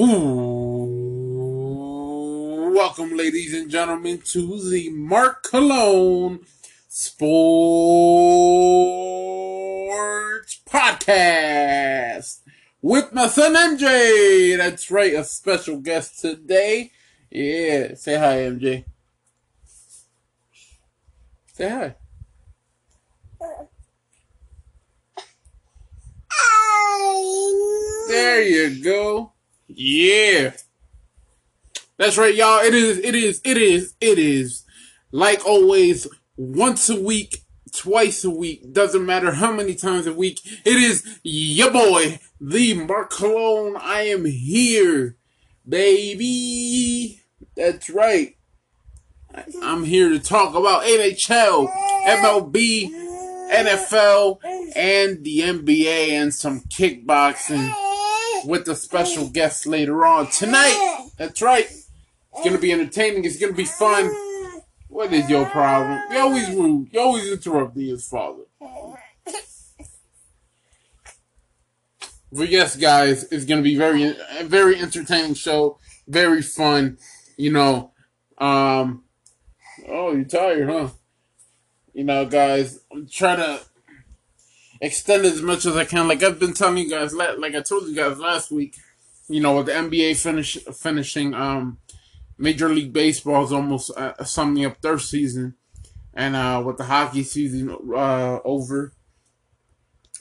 Ooh, welcome, ladies and gentlemen, to the Mark Cologne Sports Podcast with my son MJ. That's right, a special guest today. Yeah, say hi, MJ. Say hi. There you go. Yeah. That's right, y'all. It is. Like always, once a week, twice a week, doesn't matter how many times a week. It is your boy, the Mark Cologne. I am here, baby. That's right. I'm here to talk about NHL, MLB, NFL, and the NBA, and some kickboxing with a special guest later on tonight. That's right. It's going to be entertaining. It's going to be fun. What is your problem? You're always rude. You're always interrupting his father. But yes, guys, it's going to be very, very entertaining show. Very fun. You know, oh, you're tired, huh? You know, guys, I'm trying to extend as much as I can. Like I've been telling you guys, like I told you guys last week, you know, with the NBA finishing, Major League Baseball is almost summing up their season, and with the hockey season over,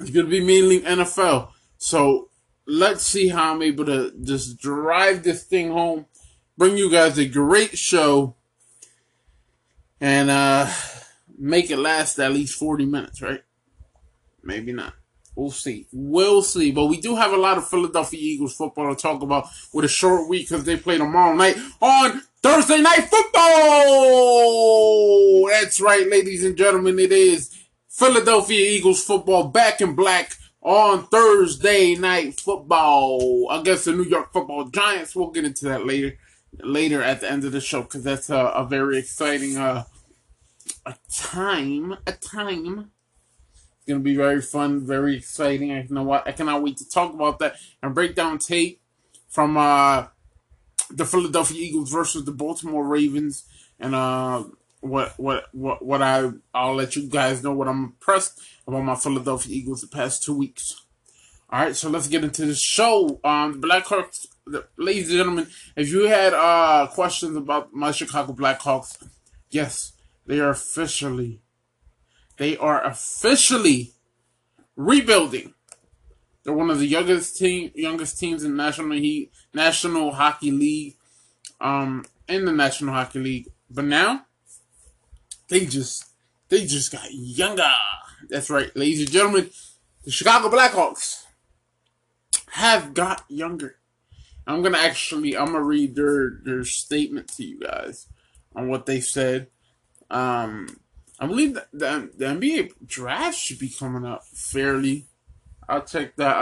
it's going to be mainly NFL. So let's see how I'm able to just drive this thing home, bring you guys a great show, and make it last at least 40 minutes, right? Maybe not. We'll see. We'll see. But we do have a lot of Philadelphia Eagles football to talk about with a short week because they play tomorrow night on Thursday Night Football. That's right, ladies and gentlemen. It is Philadelphia Eagles football back in black on Thursday Night Football against the New York Football Giants. We'll get into that later at the end of the show because that's a very exciting time. It's gonna be very fun, very exciting. I cannot wait to talk about that and break down tape from the Philadelphia Eagles versus the Baltimore Ravens, and what I'll let you guys know what I'm impressed about my Philadelphia Eagles the past 2 weeks. All right, so let's get into the show. Blackhawks, ladies and gentlemen, if you had questions about my Chicago Blackhawks, yes. They are officially rebuilding. They're one of the youngest teams in National Hockey League, in the National Hockey League. But now, they just got younger. That's right, ladies and gentlemen. The Chicago Blackhawks have got younger. I'm gonna read their statement to you guys on what they said. I believe that the NBA draft should be coming up fairly. I'll check that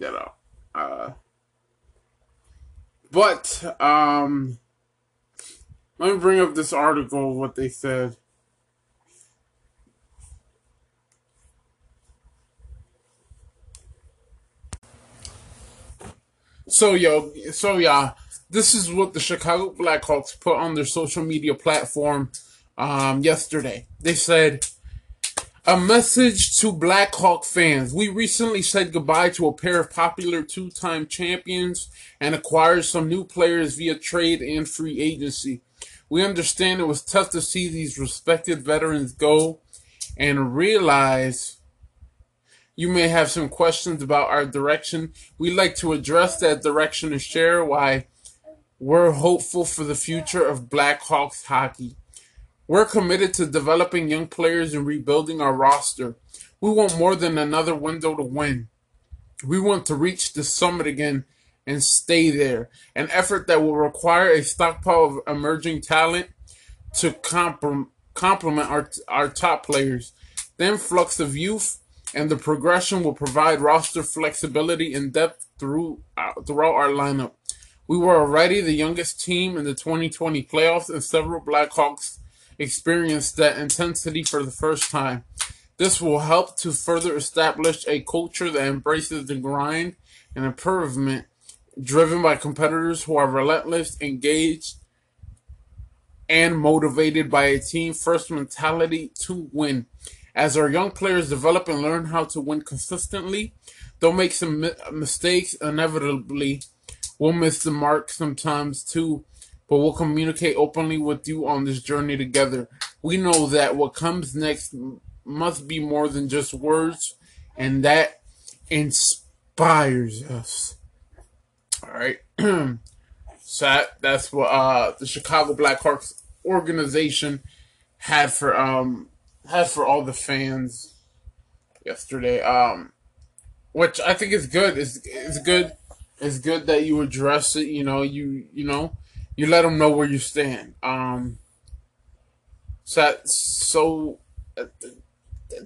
out. But let me bring up this article. What they said. So y'all. This is what the Chicago Blackhawks put on their social media platform yesterday. They said, "A message to Blackhawk fans. We recently said goodbye to a pair of popular two-time champions and acquired some new players via trade and free agency. We understand it was tough to see these respected veterans go and realize you may have some questions about our direction. We'd like to address that direction and share why we're hopeful for the future of Blackhawks hockey. We're committed to developing young players and rebuilding our roster. We want more than another window to win. We want to reach the summit again and stay there. An effort that will require a stockpile of emerging talent to complement our top players. The influx of youth and the progression will provide roster flexibility and depth throughout our lineup. We were already the youngest team in the 2020 playoffs, and several Blackhawks experienced that intensity for the first time. This will help to further establish a culture that embraces the grind and improvement, driven by competitors who are relentless, engaged, and motivated by a team-first mentality to win. As our young players develop and learn how to win consistently, they'll make some mistakes, inevitably. We'll miss the mark sometimes too, but we'll communicate openly with you on this journey together. We know that what comes next must be more than just words, and that inspires us. All right. So that's what the Chicago Blackhawks organization had for all the fans yesterday, which I think is good. It's good. It's good that you address it. You know, you let them know where you stand. That's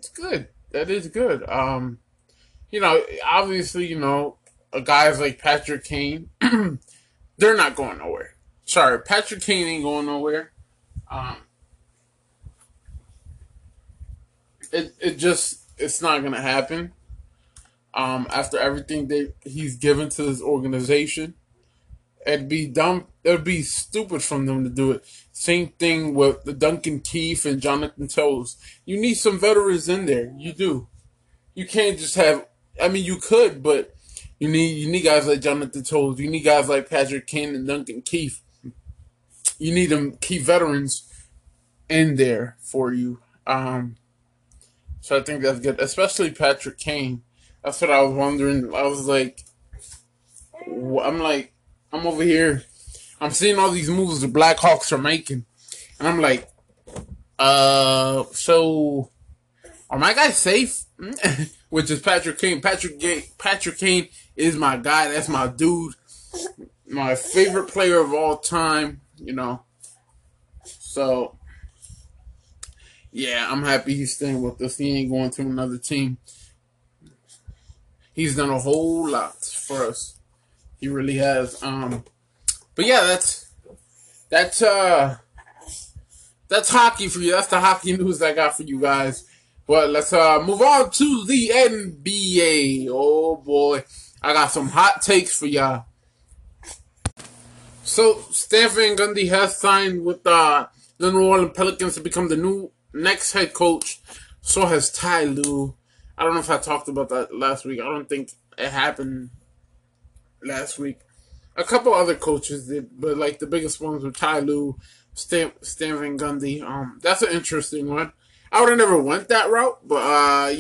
good. That is good. You know, obviously, you know, guys like Patrick Kane, they're not going nowhere. Sorry, Patrick Kane ain't going nowhere. It's not gonna happen. After everything that he's given to this organization, it'd be stupid from them to do it. Same thing with the Duncan Keith and Jonathan Toews. You need some veterans in there. You do. You can't just have. I mean, you could, but you need guys like Jonathan Toews. You need guys like Patrick Kane and Duncan Keith. You need them key veterans in there for you. So I think that's good, especially Patrick Kane. That's what I was wondering. I was like, I'm over here. I'm seeing all these moves the Blackhawks are making. And I'm like, so are my guys safe? Which is Patrick Kane. Patrick Kane is my guy. That's my dude. My favorite player of all time, you know. So, yeah, I'm happy he's staying with us. He ain't going to another team. He's done a whole lot for us. He really has. But yeah, that's hockey for you. That's the hockey news I got for you guys. But let's move on to the NBA. Oh boy, I got some hot takes for y'all. So Stan Van Gundy has signed with the New Orleans Pelicans to become the next head coach. So has Ty Lue. I don't know if I talked about that last week. I don't think it happened last week. A couple other coaches did, but like the biggest ones were Ty Lue, Stan Van Gundy. That's an interesting one. I would have never went that route, but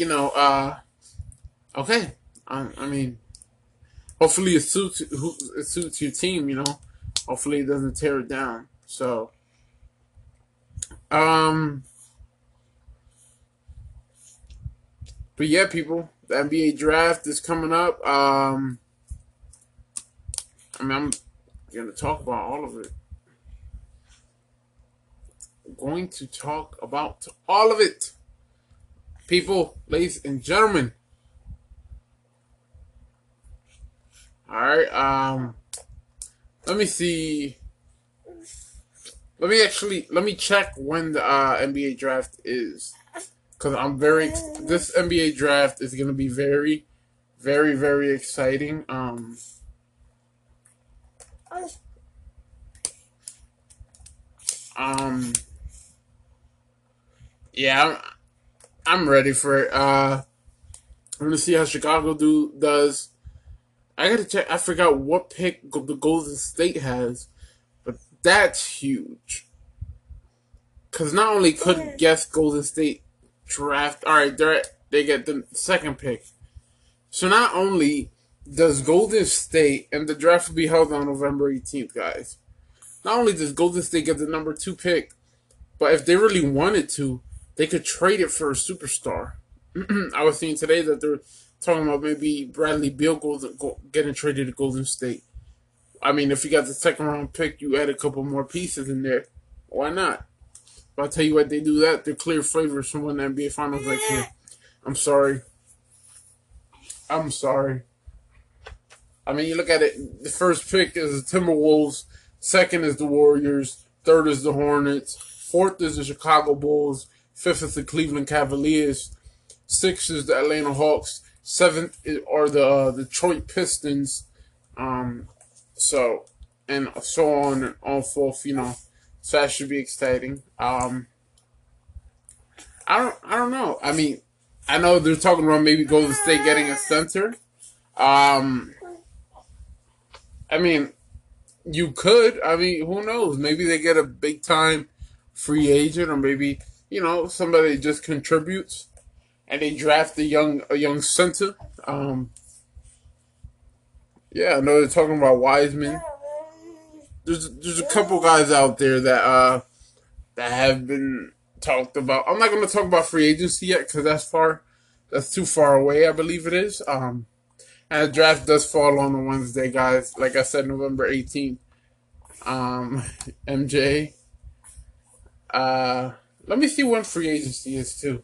okay. I mean, hopefully it suits your team, you know. Hopefully it doesn't tear it down. So, but yeah, people, the NBA draft is coming up. I mean, I'm going to talk about all of it. I'm going to talk about all of it. People, ladies and gentlemen. All right. Let me see. Let me check when the NBA draft is. Because this NBA draft is going to be very, very, very exciting. Yeah, I'm ready for it. I'm gonna see how Chicago does. I gotta check. I forgot what pick the Golden State has, but that's huge. Cause not only could guess Golden State draft. All right, they get the second pick. So not only does Golden State, and the draft will be held on November 18th, guys. Not only does Golden State get the number 2 pick, but if they really wanted to, they could trade it for a superstar. I was seeing today that they're talking about maybe Bradley Beal getting traded to Golden State. I mean, if you got the second round pick, you add a couple more pieces in there. Why not? But I'll tell you what, they do that, they're clear favorites from winning the NBA Finals like here. I'm sorry. I mean, you look at it, the first pick is the Timberwolves, second is the Warriors, third is the Hornets, fourth is the Chicago Bulls, fifth is the Cleveland Cavaliers, Sixth is the Atlanta Hawks. Seventh are the Detroit Pistons. And so on and on forth, you know. So that should be exciting. I don't know. I mean, I know they're talking about maybe Golden State getting a center. I mean, you could. I mean, who knows? Maybe they get a big-time free agent, or maybe, you know, somebody just contributes and they draft a young center. Yeah, I know they're talking about Wiseman. There's a couple guys out there that that have been talked about. I'm not going to talk about free agency yet because that's too far away, I believe it is. And the draft does fall on a Wednesday, guys. Like I said, November 18th. MJ. Let me see when free agency is too.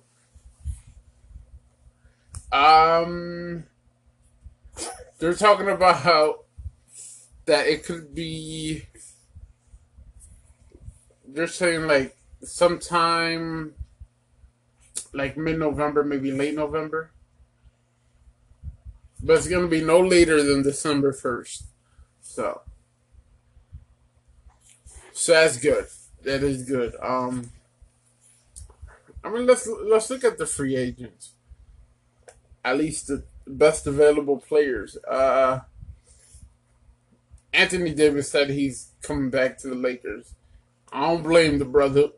They're talking about how that it could be. They're saying like sometime, like mid-November, maybe late November. But it's going to be no later than December 1st. So that's good. That is good. I mean, let's look at the free agents. At least the best available players. Anthony Davis said he's coming back to the Lakers. I don't blame the brother.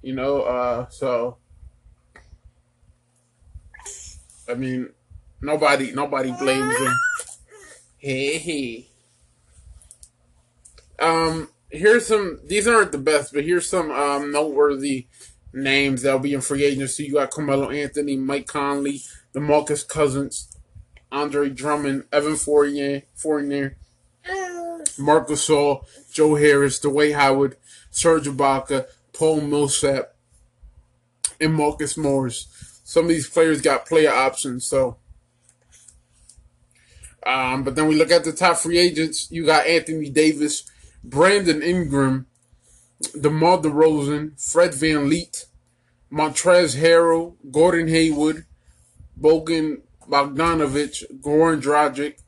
You know, so I mean, nobody blames him. Hey. Here's some. These aren't the best, but here's some noteworthy names that'll be in free agency. You got Carmelo Anthony, Mike Conley, DeMarcus Cousins, Andre Drummond, Evan Fournier, Marc Gasol, Joe Harris, Dwight Howard, Serge Ibaka, Paul Millsap, and Marcus Morris. Some of these players got player options, so. But then we look at the top free agents. You got Anthony Davis, Brandon Ingram, DeMar DeRozan, Fred VanVleet, Montrezl Harrell, Gordon Hayward, Bogan Bogdanovic, Goran Dragic,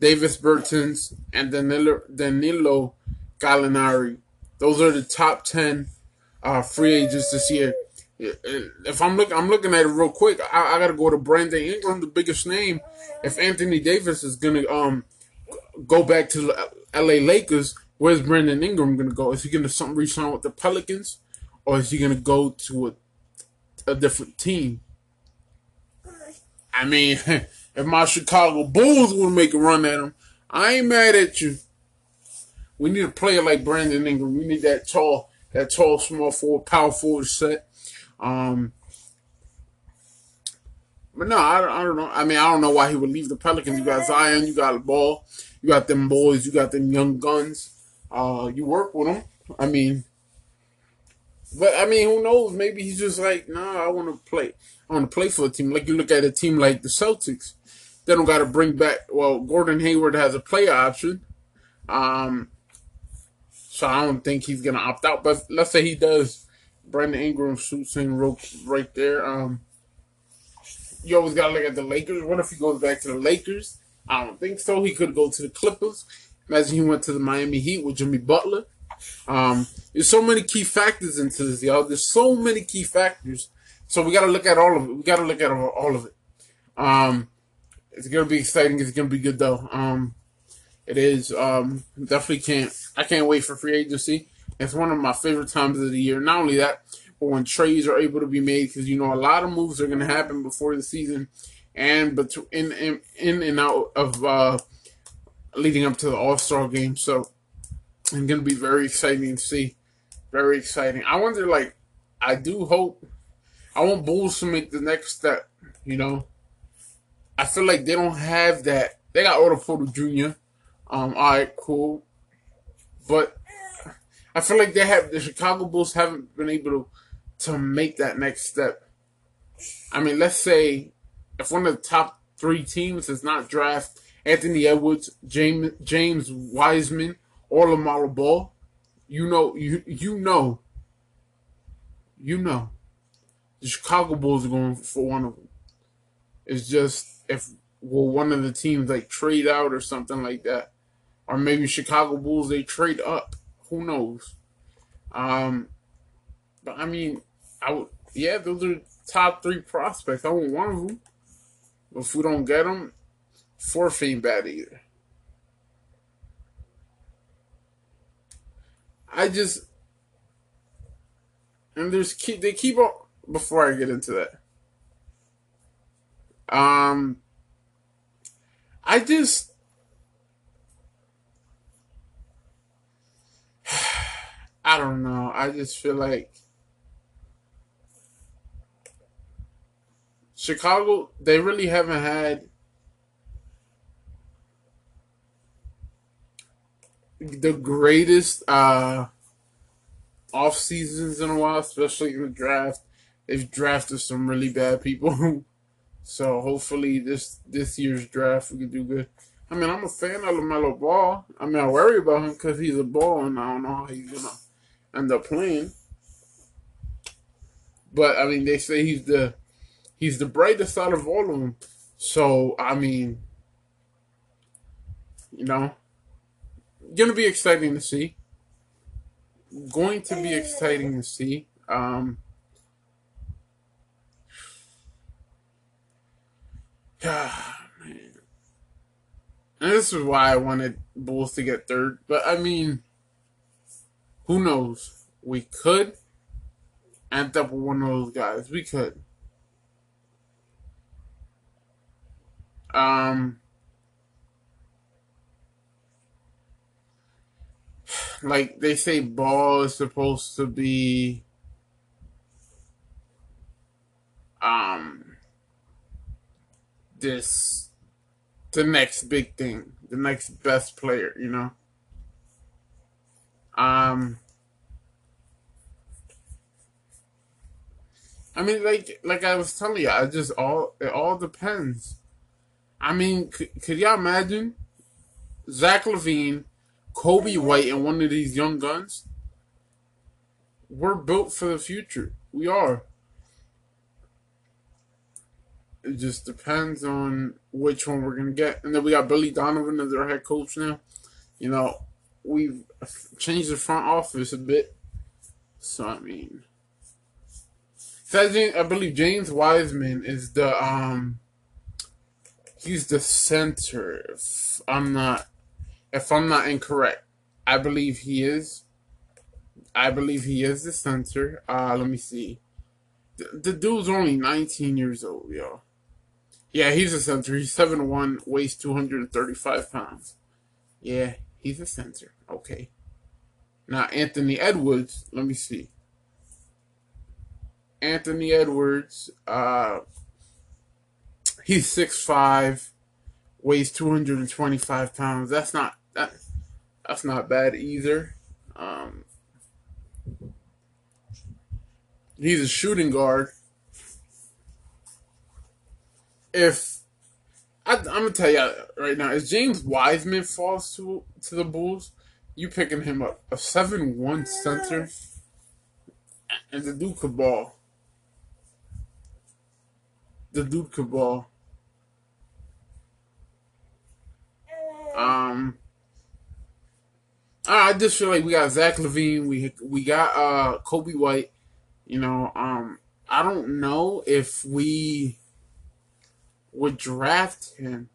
Davis Bertans, and Danilo Gallinari. Those are the top 10 free agents this year. If I'm looking at it real quick. I gotta go to Brandon Ingram, the biggest name. If Anthony Davis is gonna go back to L.A. Lakers, where's Brandon Ingram gonna go? Is he gonna re-sign with the Pelicans, or is he gonna go to a different team? I mean, if my Chicago Bulls would make a run at him, I ain't mad at you. We need a player like Brandon Ingram. We need that tall, small forward, power forward set. But no, I don't know. I mean, I don't know why he would leave the Pelicans. You got Zion, you got Ball, you got them boys, you got them young guns. You work with them. I mean, but I mean, who knows? Maybe he's just like, nah, I want to play. I want to play for a team. Like you look at a team like the Celtics, they don't got to bring back. Well, Gordon Hayward has a player option, so I don't think he's gonna opt out. But let's say he does. Brandon Ingram suits in right there. You always got to look at the Lakers. What if he goes back to the Lakers? I don't think so. He could go to the Clippers. Imagine he went to the Miami Heat with Jimmy Butler. There's so many key factors into this, y'all. There's so many key factors. So we got to look at all of it. It's going to be exciting. It's going to be good, though. It is. Definitely I can't wait for free agency. It's one of my favorite times of the year. Not only that, but when trades are able to be made, because you know a lot of moves are going to happen before the season, and in and out of leading up to the All-Star game. So it's going to be very exciting to see. Very exciting. I wonder, like, I do hope. I want Bulls to make the next step. You know, I feel like they don't have that. They got Odell Beckham Jr. All right, cool, but. I feel like the Chicago Bulls haven't been able to make that next step. I mean, let's say if one of the top three teams does not draft Anthony Edwards, James Wiseman, or LaMelo Ball, you know The Chicago Bulls are going for one of them. It's just if will one of the teams like trade out or something like that, or maybe Chicago Bulls they trade up. Who knows? But I mean, I would. Yeah, those are top three prospects. I want one of them. But if we don't get them, fourth ain't bad either. I just and there's keep they keep on. Before I get into that, I just I don't know. I just feel like Chicago, they really haven't had the greatest off seasons in a while, especially in the draft. They've drafted some really bad people. So hopefully this year's draft we can do good. I mean, I'm a fan of LaMelo Ball. I mean, I worry about him because he's a ball and I don't know how he's going to end up playing. But, I mean, they say he's the brightest out of all of them. So, I mean, you know, going to be exciting to see. Going to be exciting to see. Ah, man. And this is why I wanted Bulls to get third. But, I mean, who knows? We could end up with one of those guys. We could. Like, they say Ball is supposed to be... the next big thing, the next best player, you know. I mean, like I was telling you, I just it all depends. I mean, could y'all imagine Zach LaVine, Kobe White, and one of these young guns? We're built for the future. We are. It just depends on which one we're going to get. And then we got Billy Donovan as our head coach now. You know, we've changed the front office a bit. So, I mean. I believe James Wiseman is the, he's the center. If I'm not incorrect. I believe he is. I believe he is the center. Let me see. The dude's only 19 years old, y'all. Yeah, he's a center. He's 7'1", weighs 235 pounds. Yeah, he's a center. Okay. Now, Anthony Edwards, let me see. Anthony Edwards, he's 6'5", weighs 225 pounds. That's not bad either. He's a shooting guard. I'm going to tell you right now, if James Wiseman falls to the Bulls, you picking him up. A 7'1" center, and the dude could ball. The dude could ball. I just feel like we got Zach LaVine. We got Kobe White. You know, I don't know if we would draft him.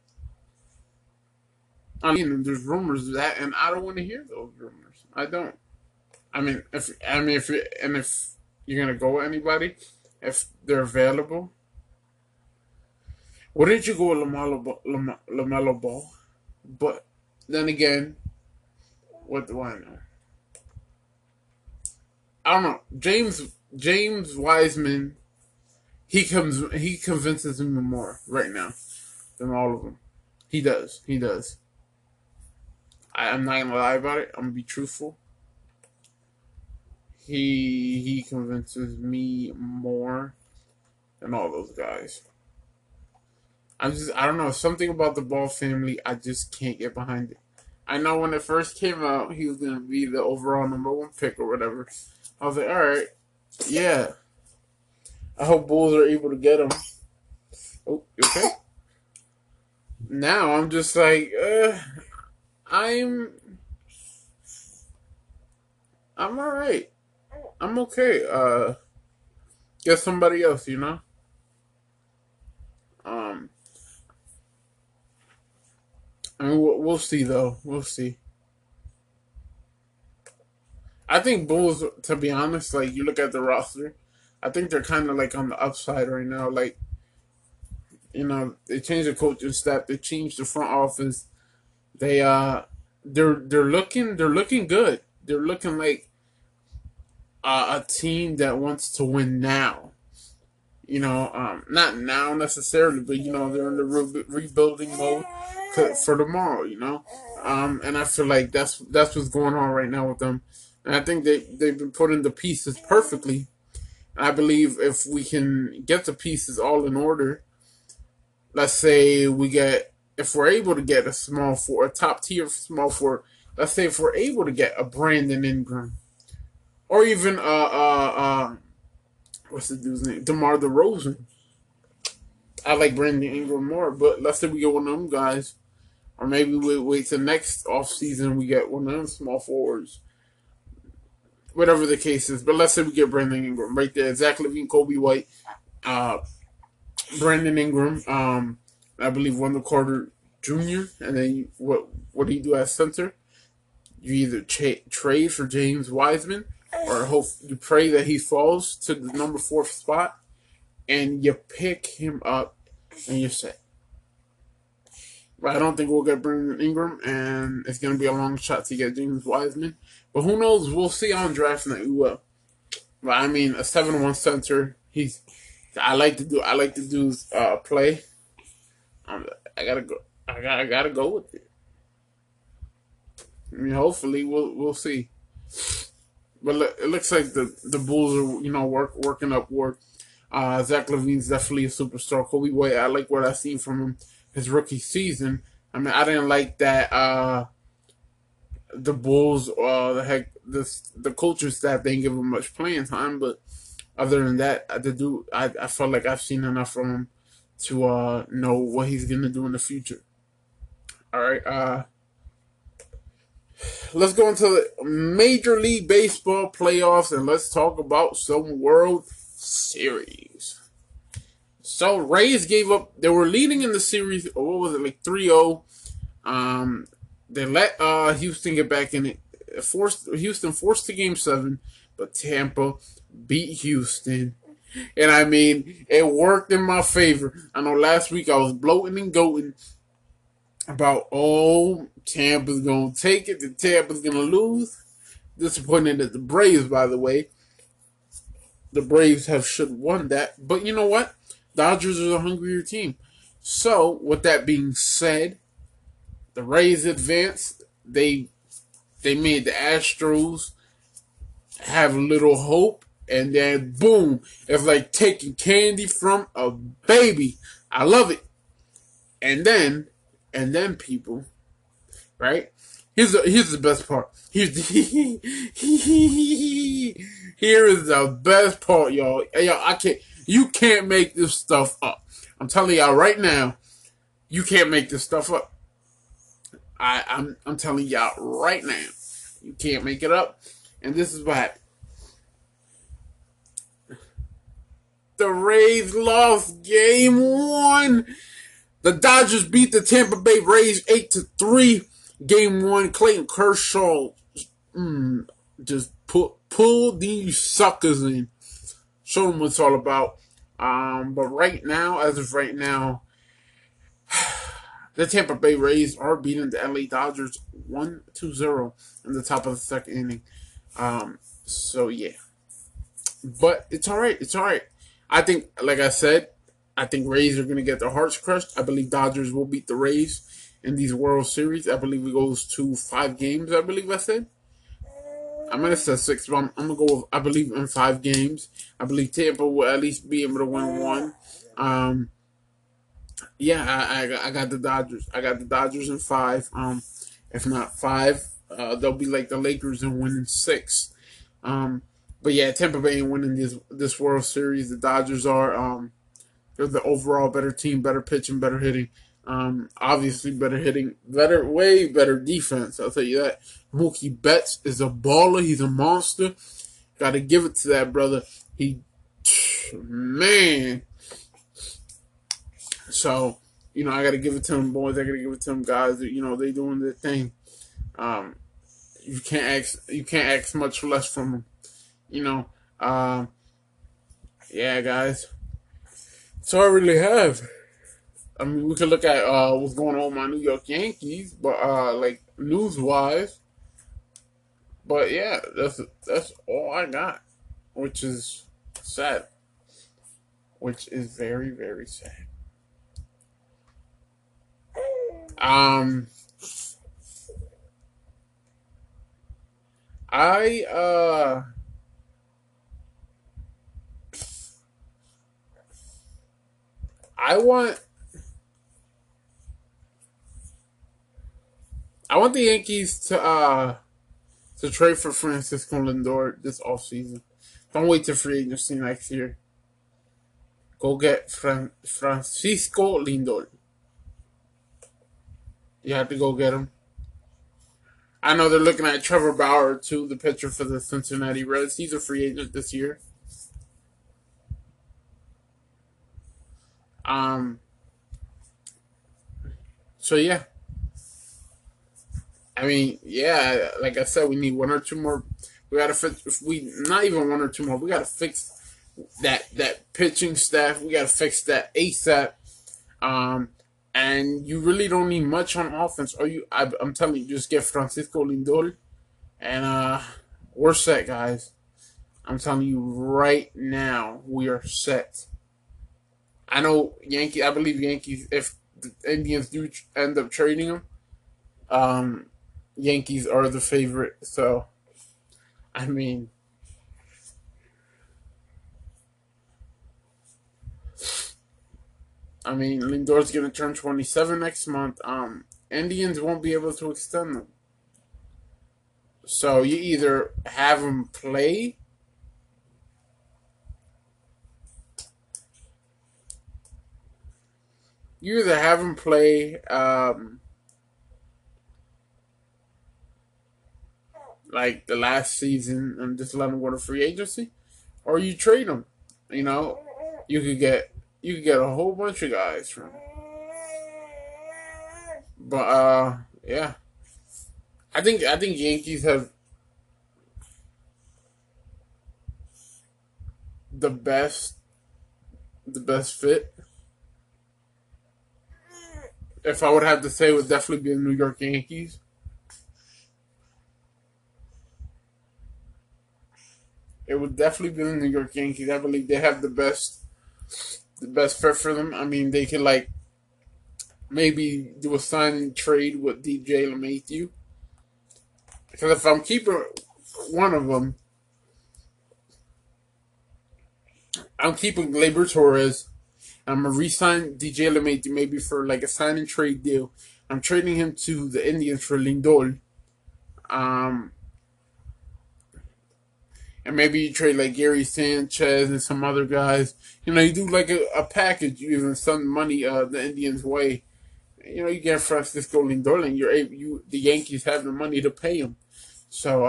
I mean, there's rumors of that, and I don't want to hear those rumors. I don't. I mean, if you're gonna go with anybody, if they're available, wouldn't you go with LaMelo Ball? But then again, what do I know? I don't know, James Wiseman, he convinces me more right now than all of them. He does. I'm not gonna lie about it. I'm gonna be truthful. He convinces me more than all those guys. I don't know, something about the Ball family, I just can't get behind it. I know when it first came out, he was gonna be the overall number 1 pick or whatever. I was like, all right. Yeah, I hope Bulls are able to get him. Oh, you okay? Now I'm just like, I'm all right. I'm okay. Get somebody else, you know? I mean, we'll see, though. We'll see. I think Bulls, to be honest, like, you look at the roster, I think they're kind of, like, on the upside right now. Like, you know, they changed the coaching staff. They changed the front office. They, they're looking good. They're looking like a team that wants to win now. You know, not now necessarily, but, you know, they're in the rebuilding mode for tomorrow, you know. And I feel like that's what's going on right now with them. And I think they've been putting the pieces perfectly. I believe if we can get the pieces all in order, let's say we get, if we're able to get a small forward, a top-tier small forward, let's say if we're able to get a Brandon Ingram, or even what's the dude's name? DeMar DeRozan. I like Brandon Ingram more, but let's say we get one of them guys, or maybe we wait till next offseason we get one of them small forwards. Whatever the case is, but let's say we get Brandon Ingram right there. Zach LaVine, Kobe White, Brandon Ingram, I believe Wendell Carter Jr., and then you, what do you do at center? You either trade for James Wiseman, or hope you pray that he falls to the number 4 spot, and you pick him up, and you're set. But I don't think we'll get Brandon Ingram, and it's going to be a long shot to get James Wiseman. But who knows? We'll see on draft night. We will. But I mean, a 7-1 center. I like the dude's play. I gotta go with it. I mean, hopefully we'll see. But it looks like the Bulls are, you know, working upward. Zach LaVine's definitely a superstar. Kobe White, I like what I've seen from him his rookie season. I mean, I didn't like that the Bulls, the coaching staff didn't give him much playing time. But other than that, the dude, I felt like I've seen enough from him to know what he's gonna do in the future. All right, let's go into the Major League Baseball playoffs and let's talk about some World Series. So Rays gave up. They were leading in the series. What was it, like 3-0? They let Houston get back in it. Houston forced to Game 7, but Tampa beat Houston. And, I mean, it worked in my favor. I know last week I was bloating and goating about, oh, Tampa's going to take it. The Tampa's going to lose. Disappointed at the Braves, by the way. The Braves should have won that. But you know what? Dodgers are the hungrier team. So, with that being said, the Rays advanced. They made the Astros have little hope, and then boom, it's like taking candy from a baby. I love it. And then people, right? Here's the best part. Here is the best part, y'all. Y'all, you can't make this stuff up. I'm telling y'all right now, you can't make this stuff up. I'm telling y'all right now, you can't make it up. And this is what happened. The Rays lost Game 1. The Dodgers beat the Tampa Bay Rays 8-3. Game 1, Clayton Kershaw just pulled these suckers in. Show them what it's all about. But right now, as of right now, the Tampa Bay Rays are beating the LA Dodgers 1-0 in the top of the second inning. So, yeah. But it's all right. It's all right. I think, like I said, I think Rays are going to get their hearts crushed. I believe Dodgers will beat the Rays in these World Series. I believe it goes to 5 games, I believe I said. I might have said 6, but I'm going to go with, I believe, in 5 games. I believe Tampa will at least be able to win 1. Yeah, I got the Dodgers. I got the Dodgers in 5. If not 5, they'll be like the Lakers and win in 6. But yeah, Tampa Bay ain't winning this World Series. The Dodgers are. They're the overall better team, better pitching, better hitting. Obviously better hitting, way better defense. I'll tell you that. Mookie Betts is a baller. He's a monster. Got to give it to that brother. Man. So, I got to give it to them boys. I got to give it to them guys. They doing their thing. You can't ask much less from them. Yeah, guys. So I really have. I mean, we could look at what's going on with my New York Yankees, but news-wise. But yeah, that's all I got, which is sad, which is very, very sad. I want the Yankees to trade for Francisco Lindor this offseason. Don't wait till free agency next year. Go get Francisco Lindor. You have to go get him. I know they're looking at Trevor Bauer, too, the pitcher for the Cincinnati Reds. He's a free agent this year. So, yeah. I mean, yeah, like I said, we need one or two more. We got to fix, not even one or two more. We got to fix that pitching staff. We got to fix that ASAP. And you really don't need much on offense. I'm telling you, just get Francisco Lindor. And we're set, guys. I'm telling you right now, we are set. I believe Yankees, if the Indians do end up trading him, Yankees are the favorite. So, I mean, Lindor's going to turn 27 next month. Indians won't be able to extend them. So you either have him play like the last season and just let him go to free agency, or you trade him. You could get a whole bunch of guys from him. But yeah. I think Yankees have the best fit. If I would have to say, it would definitely be the New York Yankees. It would definitely be the New York Yankees. I believe they have the best fit for them. I mean, they could maybe do a sign and trade with DJ LeMahieu. Because if I'm keeping one of them, I'm keeping Gleyber Torres. I'm going to re-sign DJ LeMahieu maybe for a sign and trade deal. I'm trading him to the Indians for Lindor. And maybe you trade Gary Sanchez and some other guys. You do a package. You even send money the Indians' way. You get Francisco Lindor, and the Yankees have the money to pay him. So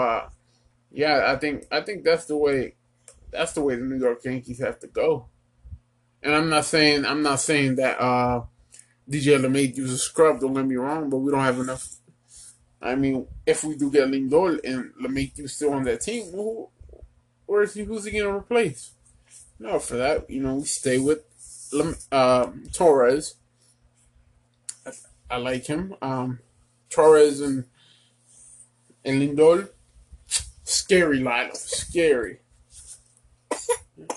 yeah, I think that's the way. That's the way the New York Yankees have to go. And I'm not saying that DJ LeMahieu is a scrub. Don't get me wrong, but we don't have enough. I mean, if we do get Lindor and LeMahieu still on that team, who's he going to replace? No, for that, we stay with Torres. I like him. Torres and Lindor. Scary lineup. Scary.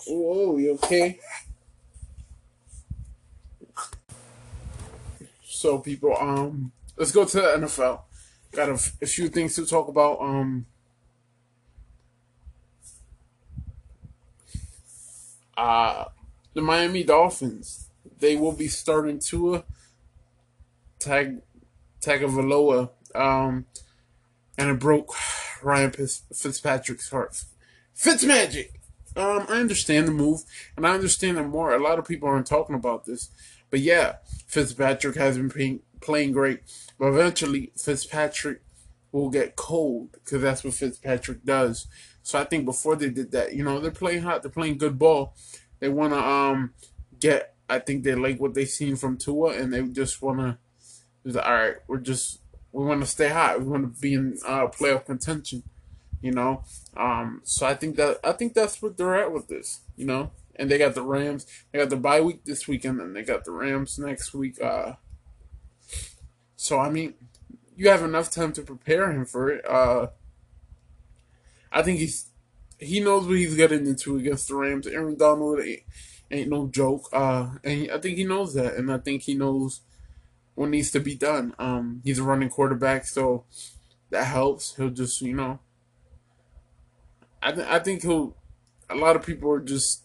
Whoa, you okay? So, people, let's go to the NFL. Got a few things to talk about. The Miami Dolphins, they will be starting Tua Tagovailoa, and it broke Ryan Fitzpatrick's heart. Fitzmagic. I understand the move, and I understand that more. A lot of people aren't talking about this. But yeah, Fitzpatrick has been playing great. But eventually, Fitzpatrick will get cold, because that's what Fitzpatrick does. So I think before they did that, you know, they're playing hot. They're playing good ball. They want to get, I think they like what they've seen from Tua, and they just want to, like, all right, we want to stay hot. We want to be in playoff contention, you know. So I think that's what they're at with this, you know. And they got the Rams. They got the bye week this weekend, and they got the Rams next week. So, I mean, you have enough time to prepare him for it. I think he knows what he's getting into against the Rams. Aaron Donald ain't no joke. And I think he knows that, and I think he knows what needs to be done. He's a running quarterback, so that helps. He'll just, you know, I think he'll. A lot of people are just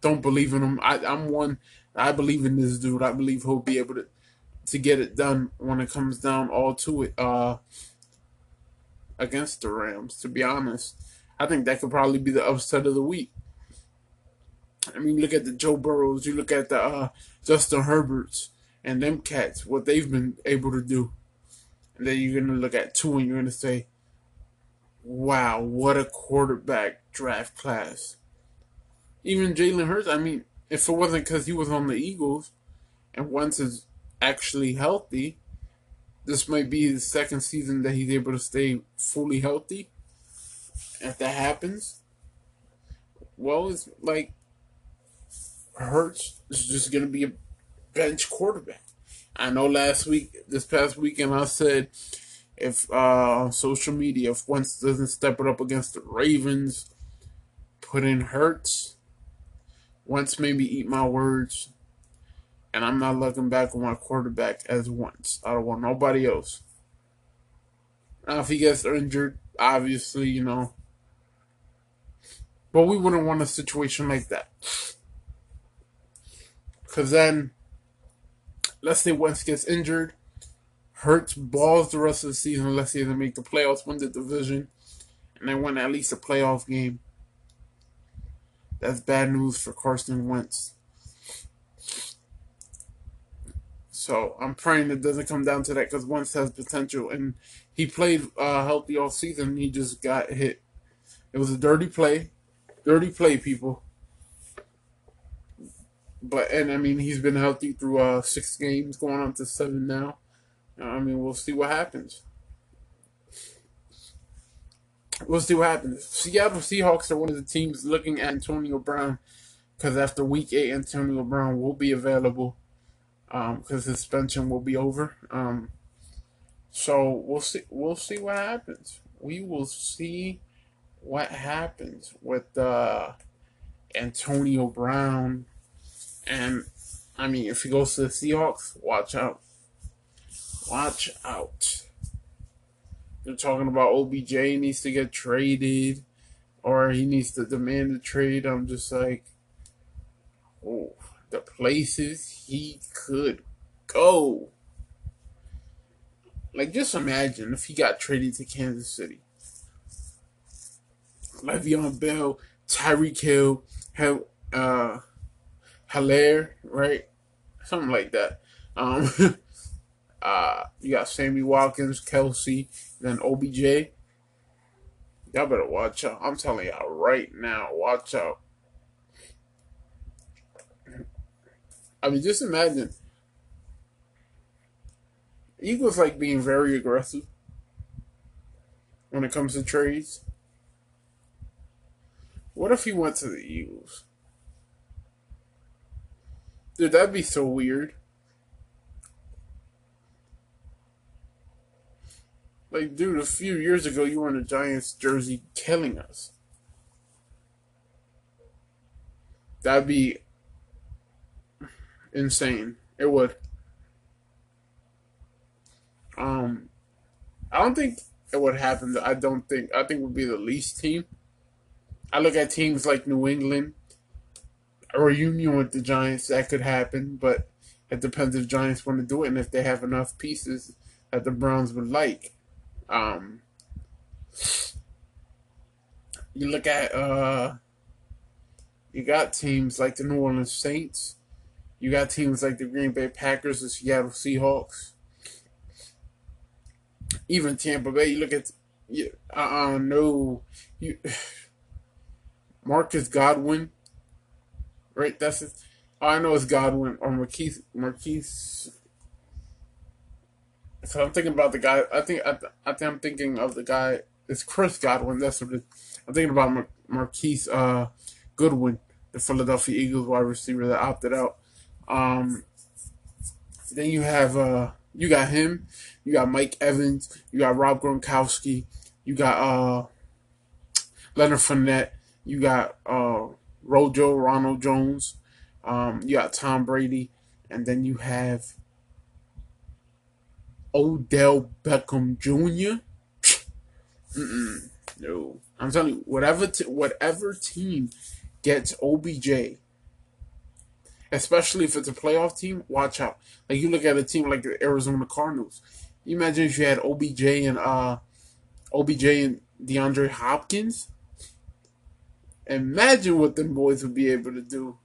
don't believe in him. I'm one. I believe in this dude. I believe he'll be able to get it done when it comes down all to it against the Rams. To be honest, I think that could probably be the upset of the week. I mean, look at the Joe Burrows. You look at the Justin Herberts. And them cats, what they've been able to do. And then you're going to look at two and you're going to say, wow, what a quarterback draft class. Even Jalen Hurts, I mean, if it wasn't because he was on the Eagles and Wentz is actually healthy, this might be his second season that he's able to stay fully healthy. If that happens, well, it's like Hurts is just going to be a bench quarterback. I know this past weekend, I said if on social media, if Wentz doesn't step it up against the Ravens, put in Hurts. Wentz made me eat my words, and I'm not looking back on my quarterback as Wentz. I don't want nobody else. Now, if he gets injured, obviously, you know. But we wouldn't want a situation like that. Because then, let's say Wentz gets injured, Hurts balls the rest of the season, let's say they make the playoffs, win the division, and they win at least a playoff game. That's bad news for Carson Wentz. So I'm praying it doesn't come down to that, because Wentz has potential. And he played healthy all season. He just got hit. It was a dirty play. Dirty play, people. But, and I mean, he's been healthy through 6 games, going on to 7 now. I mean, we'll see what happens. We'll see what happens. Seattle Seahawks are one of the teams looking at Antonio Brown, because after Week 8, Antonio Brown will be available because his suspension will be over. So we'll see what happens. We will see what happens with Antonio Brown. And, I mean, if he goes to the Seahawks, watch out. Watch out. They're talking about OBJ needs to get traded or he needs to demand a trade. I'm just like, oh, the places he could go. Like, just imagine if he got traded to Kansas City. Le'Veon Bell, Tyreek Hill, Hilaire, right? Something like that. You got Sammy Watkins, Kelsey, then OBJ. Y'all better watch out. I'm telling y'all right now, watch out. I mean, just imagine. Eagles like being very aggressive when it comes to trades. What if he went to the Eagles? Dude, that'd be so weird. Like, dude, a few years ago, you were in a Giants jersey killing us. That'd be insane. It would. I don't think it would happen. I think we'd be the least team. I look at teams like New England. A reunion with the Giants, that could happen, but it depends if Giants want to do it and if they have enough pieces that the Browns would like. You look at you got teams like the New Orleans Saints. You got teams like the Green Bay Packers, the Seattle Seahawks. Even Tampa Bay, you look at Marcus Godwin, right? That's it. All I know is Godwin or Marquise. So I'm thinking about the guy. I think I'm thinking of the guy. It's Chris Godwin. That's what it is. I'm thinking about Marquise Goodwin, the Philadelphia Eagles wide receiver that opted out. Then you have you got him. You got Mike Evans. You got Rob Gronkowski. You got Leonard Fournette. You got Ronald Jones. You got Tom Brady. And then you have Odell Beckham Jr. No. I'm telling you, whatever team gets OBJ, especially if it's a playoff team, watch out. Like, you look at a team like the Arizona Cardinals. You imagine if you had OBJ and DeAndre Hopkins. Imagine what them boys would be able to do.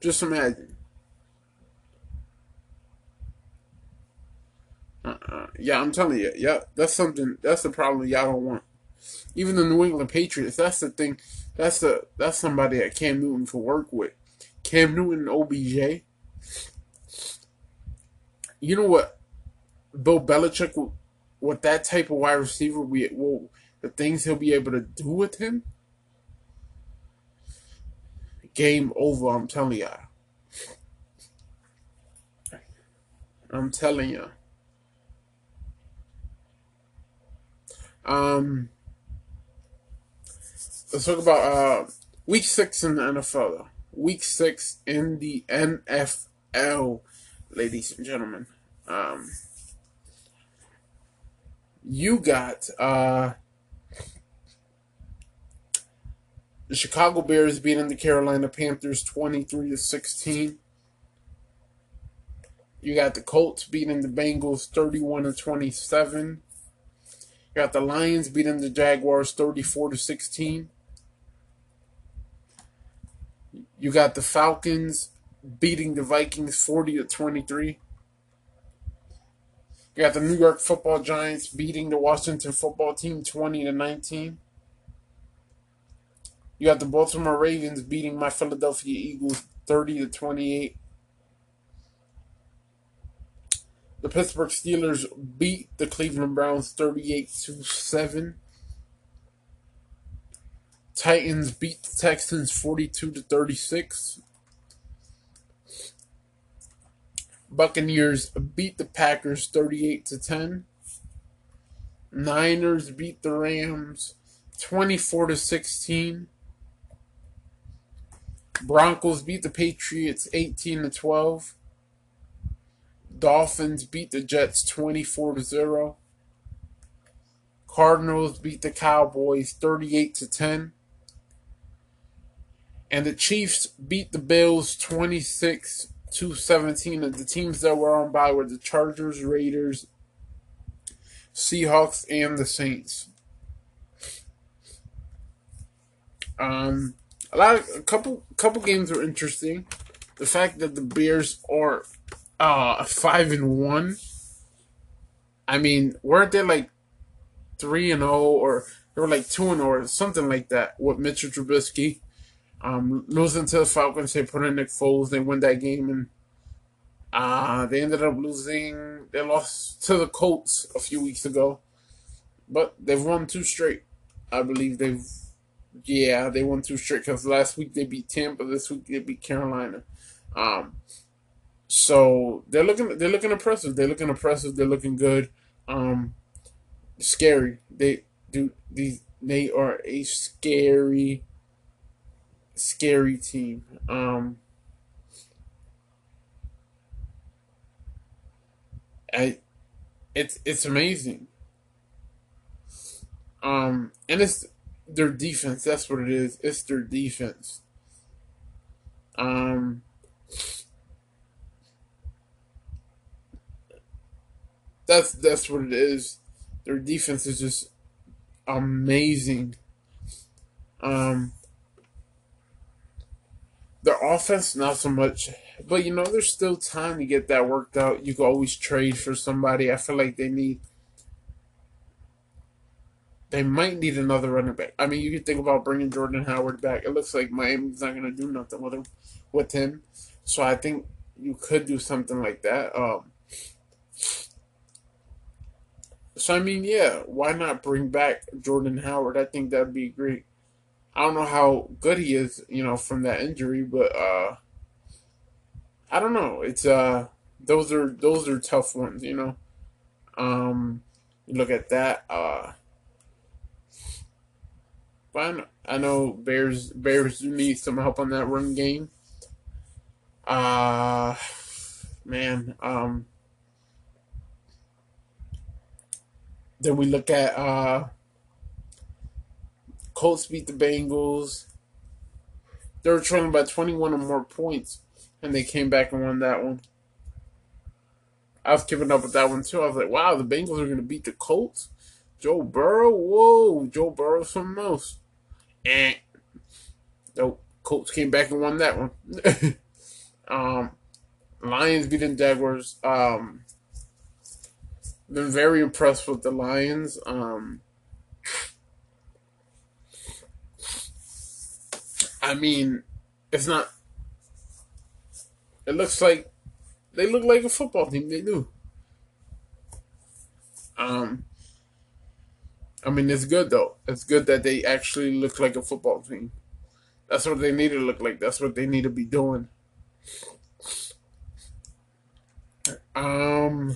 Just imagine. Yeah, I'm telling you. Yeah, that's something. That's the problem y'all don't want. Even the New England Patriots. That's the thing. That's somebody that Cam Newton can work with. Cam Newton and OBJ. You know what? Bill Belichick, with that type of wide receiver, the things he'll be able to do with him. Game over. I'm telling you. Let's talk about Week 6 in the NFL, though. Week 6 in the NFL, ladies and gentlemen. You got the Chicago Bears beating the Carolina Panthers 23-16. You got the Colts beating the Bengals 31-27. You got the Lions beating the Jaguars 34-16. You got the Falcons beating the Vikings 40-23. You got the New York Football Giants beating the Washington Football Team 20-19. You got the Baltimore Ravens beating my Philadelphia Eagles 30-28. The Pittsburgh Steelers beat the Cleveland Browns 38-7. Titans beat the Texans 42-36. Buccaneers beat the Packers 38-10. Niners beat the Rams 24-16. Broncos beat the Patriots 18-12. Dolphins beat the Jets 24-0. Cardinals beat the Cowboys 38-10. And the Chiefs beat the Bills 26-17. And the teams that were on bye were the Chargers, Raiders, Seahawks, and the Saints. A couple games were interesting. The fact that the Bears are 5-1. I mean, weren't they like 3-0, or they were like 2-0, or something like that with Mitchell Trubisky, losing to the Falcons. They put in Nick Foles. They won that game, and they ended up losing. They lost to the Colts a few weeks ago, but they've won two straight. I believe they won two straight, because last week they beat Tampa. This week they beat Carolina. So they're looking impressive. They're looking impressive. They're looking good. Scary. They are a scary, scary team. It's amazing. And it's their defense. That's what it is. It's their defense. That's what it is. Their defense is just amazing. Their offense, not so much. But, you know, there's still time to get that worked out. You can always trade for somebody. I feel like they might need another running back. I mean, you can think about bringing Jordan Howard back. It looks like Miami's not going to do nothing with him. So I think you could do something like that. So, I mean, yeah, why not bring back Jordan Howard? I think that'd be great. I don't know how good he is, you know, from that injury, but I don't know. It's those are tough ones, you know. You look at that. But I know Bears do need some help on that run game. Then we look at Colts beat the Bengals. They were trailing by 21 or more points, and they came back and won that one. I was keeping up with that one, too. I was like, wow, the Bengals are going to beat the Colts? Joe Burrow? Whoa, Joe Burrow something else. And nope, Colts came back and won that one. Lions beating Jaguars. Been very impressed with the Lions. I mean, it's not... It looks like... They look like a football team. They do. I mean, it's good, though. It's good that they actually look like a football team. That's what they need to look like. That's what they need to be doing. All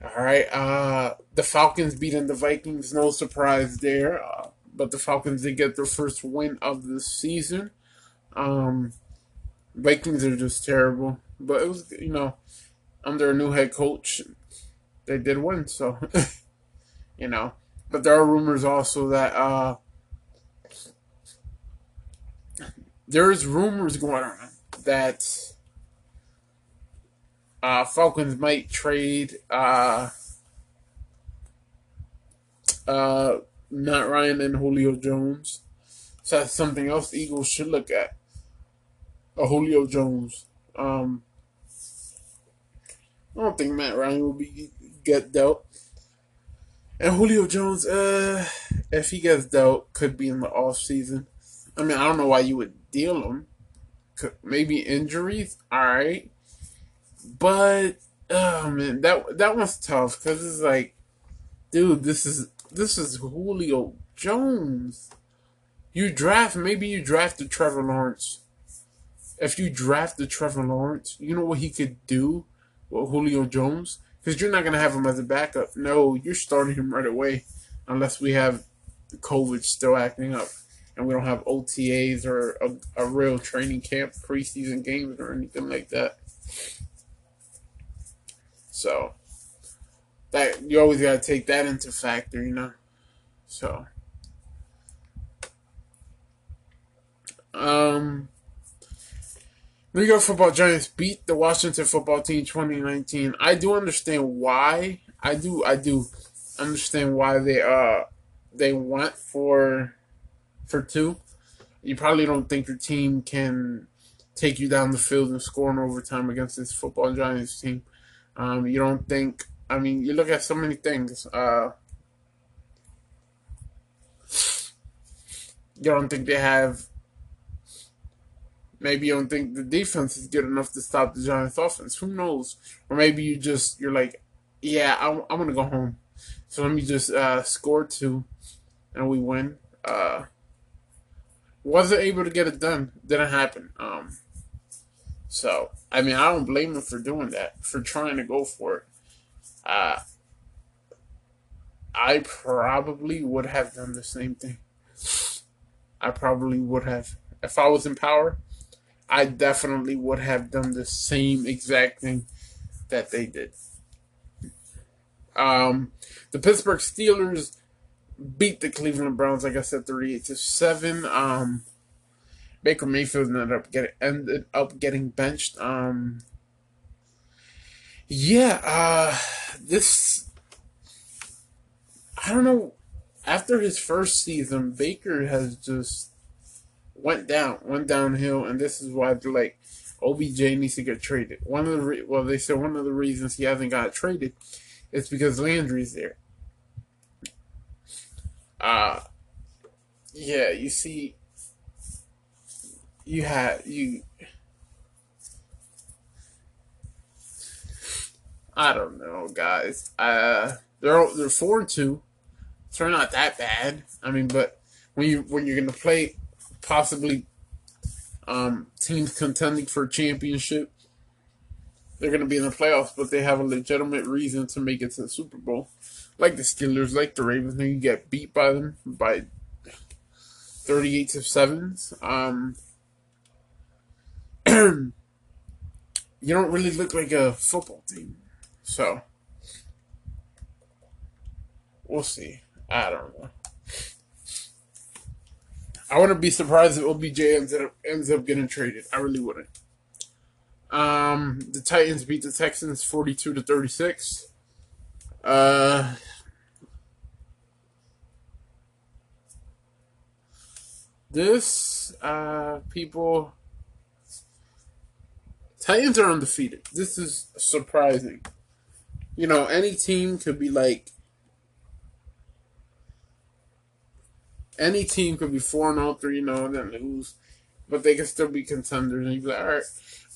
right. The Falcons beating the Vikings. No surprise there. But the Falcons did get their first win of the season. Vikings are just terrible. But it was, you know, under a new head coach, they did win. So, you know. But there are rumors also that there's rumors going on that Falcons might trade Matt Ryan and Julio Jones. So that's something else the Eagles should look at. Julio Jones. I don't think Matt Ryan will get dealt. And Julio Jones, if he gets dealt, could be in the offseason. I mean, I don't know why you would deal him. Maybe injuries? All right. But, oh, man, that one's tough because it's like, dude, this is Julio Jones. Maybe you drafted Trevor Lawrence. If you drafted Trevor Lawrence, you know what he could do with Julio Jones? Because you're not going to have him as a backup. No, you're starting him right away unless we have COVID still acting up and we don't have OTAs or a real training camp, preseason games or anything like that. So, that you always got to take that into factor, you know? So, New York Football Giants beat the Washington Football Team 2019. I do understand why. I do understand why they went for two. You probably don't think your team can take you down the field and score in overtime against this Football Giants team. You don't think. I mean, you look at so many things. You don't think they have. Maybe you don't think the defense is good enough to stop the Giants' offense. Who knows? Or maybe you're like, yeah, I'm going to go home. So let me just score two, and we win. Wasn't able to get it done. Didn't happen. So, I mean, I don't blame them for doing that, for trying to go for it. I probably would have done the same thing. I probably would have. If I was in power, I definitely would have done the same exact thing that they did. The Pittsburgh Steelers beat the Cleveland Browns, like I said, 38-7. Baker Mayfield ended up getting benched. This I don't know. After his first season, Baker has just went downhill, and this is why they're like, OBJ needs to get traded. One of the reasons he hasn't got traded is because Landry's there. Yeah, you see, I don't know, guys. They're 4-2, so they're not that bad. I mean, but when you're gonna play possibly teams contending for a championship, they're gonna be in the playoffs, but they have a legitimate reason to make it to the Super Bowl, like the Steelers, like the Ravens. Then you get beat by them by 38-7. You don't really look like a football team. So, we'll see. I don't know. I wouldn't be surprised if OBJ ends up getting traded. I really wouldn't. The Titans beat the Texans 42-36. Titans are undefeated. This is surprising. You know, any team could be like, any team could be 4-0, 3-0, and then lose, but they can still be contenders. And you'd be like, all right.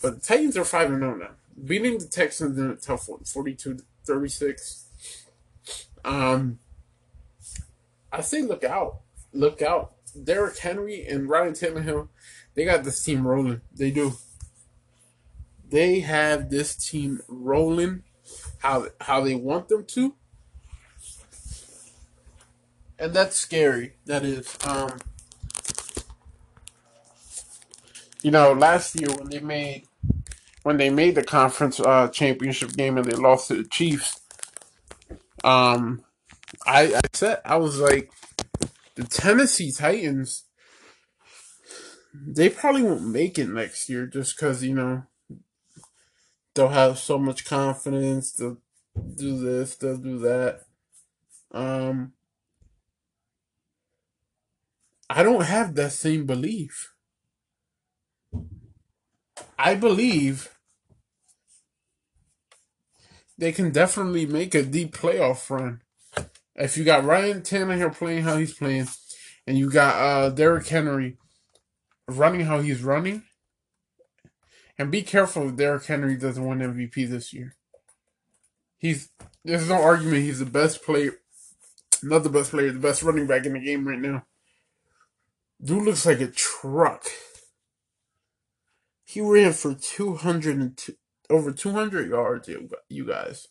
But the Titans are 5-0 now. Beating the Texans in a tough one, 42-36. I say look out. Derrick Henry and Ryan Tannehill, they got this team rolling. They do. They have this team rolling how they want them to. And that's scary. That is. You know, last year when they made the conference championship game and they lost to the Chiefs, I was like, the Tennessee Titans, they probably won't make it next year just because, you know, they'll have so much confidence. They'll do this, they'll do that. I don't have that same belief. I believe they can definitely make a deep playoff run. If you got Ryan Tannehill playing how he's playing, and you got Derrick Henry running how he's running, and be careful if Derrick Henry doesn't win MVP this year. There's no argument he's the best player, not the best player, the best running back in the game right now. Dude looks like a truck. He ran for over 200 yards, you guys.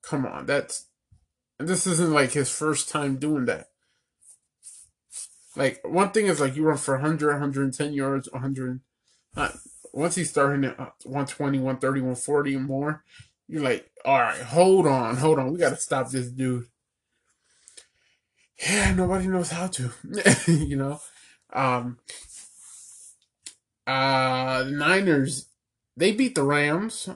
Come on, and this isn't like his first time doing that. Like, one thing is like you run for 100, 110 yards, 100. Once he's starting at 120, 130, 140 and more, you're like, all right, hold on. We got to stop this dude. Yeah, nobody knows how to, you know. The Niners, they beat the Rams.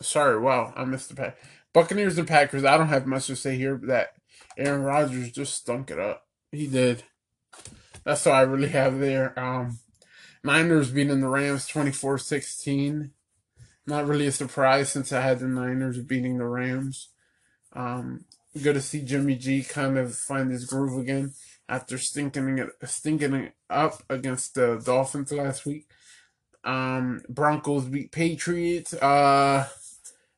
Sorry, wow, I missed the pack. Buccaneers and Packers, I don't have much to say here, but that Aaron Rodgers just stunk it up. He did. That's all I really have there. Niners beating the Rams 24-16. Not really a surprise since I had the Niners beating the Rams. Good to see Jimmy G kind of find his groove again after stinking it up against the Dolphins last week. Broncos beat Patriots.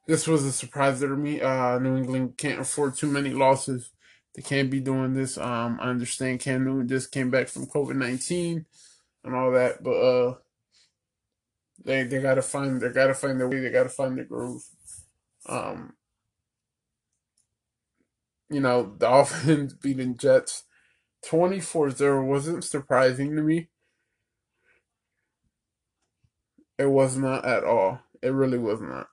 This was a surprise to me. New England can't afford too many losses. They can't be doing this. I understand Cam Newton just came back from COVID-19. And all that, but they gotta find their way. They gotta find their groove. You know, the Dolphins beating Jets 24-0 wasn't surprising to me. It was not at all. It really was not.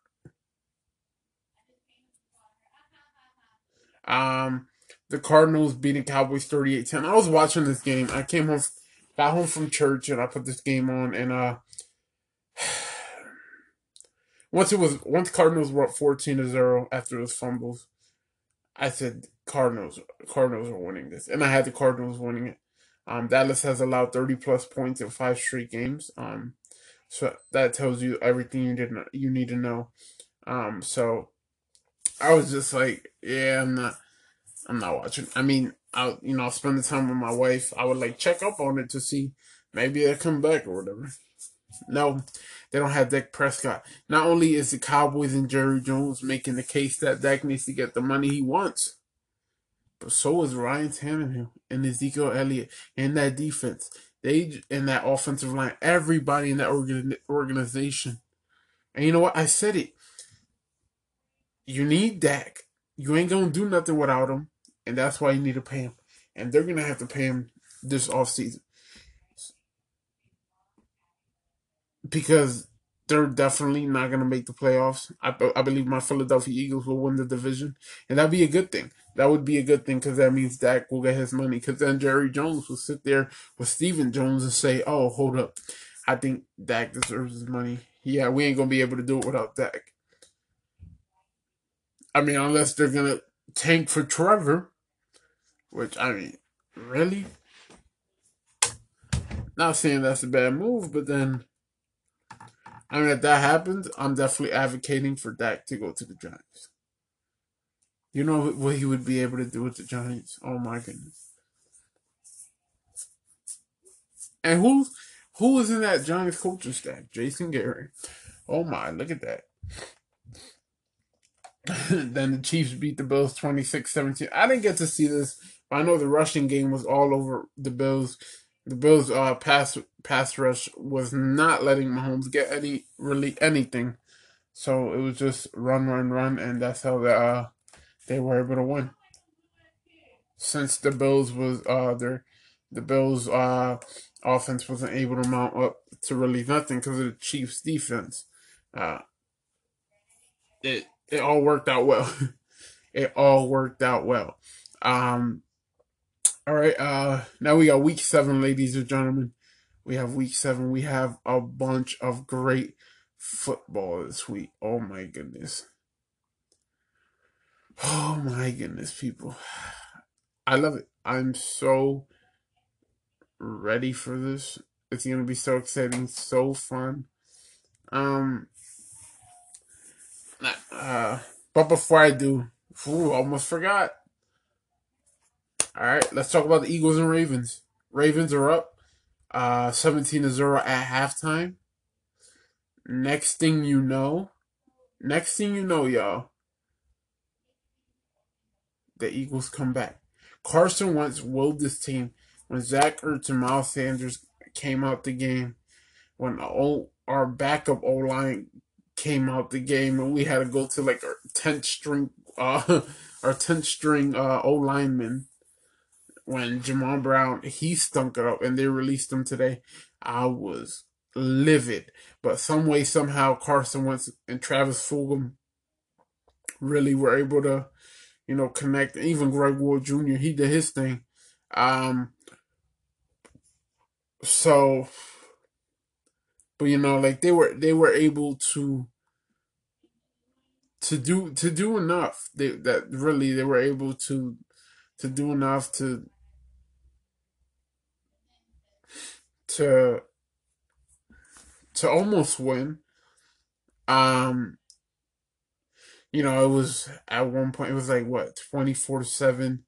The Cardinals beating Cowboys 38-10. I was watching this game. I came home. Got home from church and I put this game on, and once Cardinals were up 14-0 after those fumbles, I said, Cardinals are winning this, and I had the Cardinals winning it. Dallas has allowed 30-plus points in 5 straight games. So that tells you everything you need to know. So I was just like, yeah, I'm not watching. I mean, I'll spend the time with my wife. I would like check up on it to see maybe they'll come back or whatever. No, they don't have Dak Prescott. Not only is the Cowboys and Jerry Jones making the case that Dak needs to get the money he wants, but so is Ryan Tannehill and Ezekiel Elliott and that defense. They and that offensive line. Everybody in that organization. And you know what? I said it. You need Dak. You ain't going to do nothing without him. And that's why you need to pay him. And they're going to have to pay him this offseason, because they're definitely not going to make the playoffs. I believe my Philadelphia Eagles will win the division, and that'd be a good thing. That would be a good thing, because that means Dak will get his money, because then Jerry Jones will sit there with Stephen Jones and say, oh, hold up, I think Dak deserves his money. Yeah, we ain't going to be able to do it without Dak. I mean, unless they're going to tank for Trevor, which, I mean, really? Not saying that's a bad move, but then, I mean, if that happens, I'm definitely advocating for Dak to go to the Giants. You know what he would be able to do with the Giants? Oh, my goodness. And who was in that Giants coaching staff? Jason Garrett. Oh, my. Look at that. Then the Chiefs beat the Bills 26-17. I didn't get to see this, but I know the rushing game was all over the Bills. The Bills' pass rush was not letting Mahomes get anything, so it was just run, and that's how they were able to win. Since the Bills was offense wasn't able to mount up to really nothing because of the Chiefs' defense, it all worked out well. All right, now we got Week 7, ladies and gentlemen. We have Week 7. We have a bunch of great football this week. Oh, my goodness. Oh, my goodness, people. I love it. I'm so ready for this. It's going to be so exciting, so fun. But before I do, I almost forgot. All right, let's talk about the Eagles and Ravens. Ravens are up 17-0 at halftime. Next thing you know, y'all, the Eagles come back. Carson Wentz willed this team. When Zach Ertz and Miles Sanders came out the game, when our backup O-line came out the game, and we had to go to like our 10th string O-lineman. When Jamon Brown, he stunk it up, and they released him today, I was livid. But some way, somehow, Carson Wentz and Travis Fulgham really were able to, connect. Even Greg Ward Jr., he did his thing. They were able to do enough. They were able to do enough to almost win. It was at one point, it was like, what, 24-7.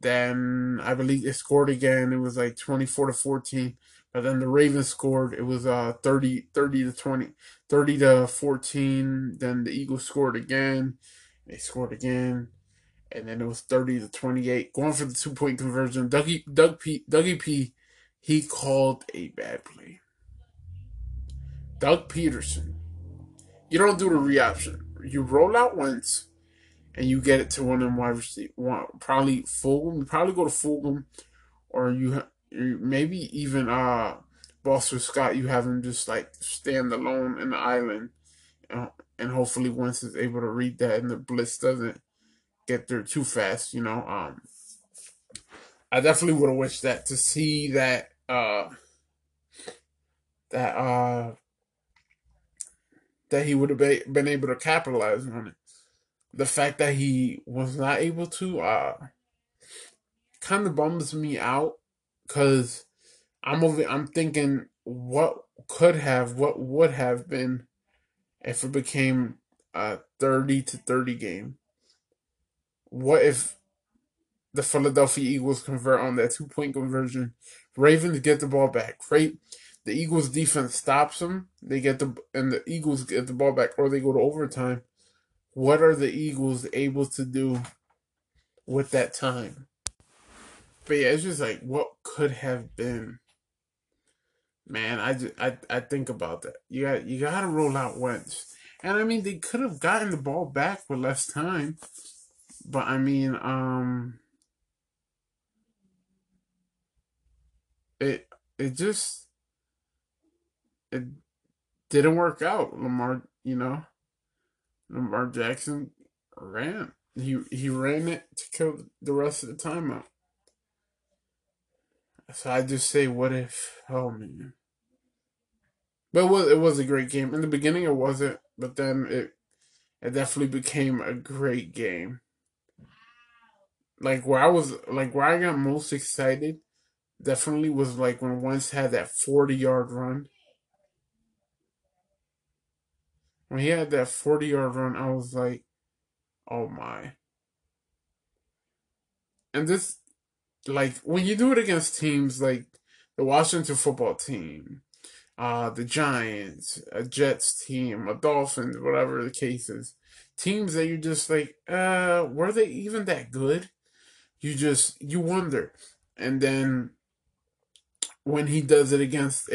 Then I believe it scored again. It was like 24-14. But then the Ravens scored. It was 30-20, 30-14. Then the Eagles scored again. They scored again. And then it was 30-28. Going for the 2-point conversion. Dougie P, he called a bad play. Doug Peterson. You don't do the reoption. You roll out Wentz, and you get it to one of them wide receiver. Probably Fulgham. You probably go to Fulgham, or you maybe even Boston Scott. You have him just like stand alone in the island, and hopefully Wentz is able to read that, and the blitz doesn't get there too fast. I definitely would have wished that to see that that he would have been able to capitalize on it. the fact that he was not able to kind of bums me out, because I'm thinking what could have, what would have been if it became a 30-30 game. What if the Philadelphia Eagles convert on that 2-point conversion? Ravens get the ball back, right? The Eagles defense stops them. They get the Eagles get the ball back, or they go to overtime. What are the Eagles able to do with that time? But yeah, it's just like what could have been. Man, I think about that. You got to roll out Wentz, and I mean they could have gotten the ball back with less time, but I mean it didn't work out. Lamar Jackson ran. He ran it to kill the rest of the timeout. So I just say, what if? Oh man! But it was a great game. In the beginning, it wasn't, but then it definitely became a great game. Like where I got most excited, definitely was like when Wentz had that 40-yard run. When he had that 40-yard run, I was like, oh my. And this, like, when you do it against teams like the Washington football team, the Giants, a Jets team, a Dolphins, whatever the case is, teams that you're just like, were they even that good? You wonder. And then when he does it against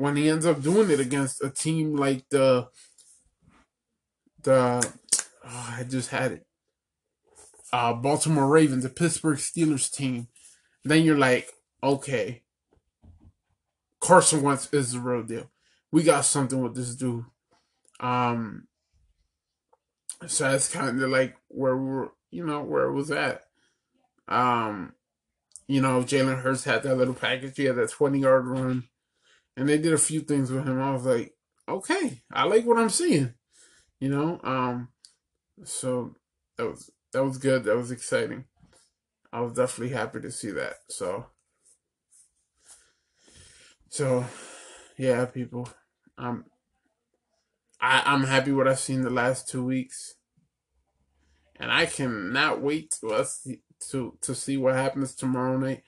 when he ends up doing it against a team like Baltimore Ravens, the Pittsburgh Steelers team, then you're like, okay, Carson Wentz is the real deal. We got something with this dude. So that's kind of like where it was at. Jalen Hurts had that little package. He had that 20-yard run. And they did a few things with him. I was like, okay, I like what I'm seeing, So that was good. That was exciting. I was definitely happy to see that. So yeah, people. I'm happy what I've seen the last 2 weeks, and I cannot wait to see what happens tomorrow night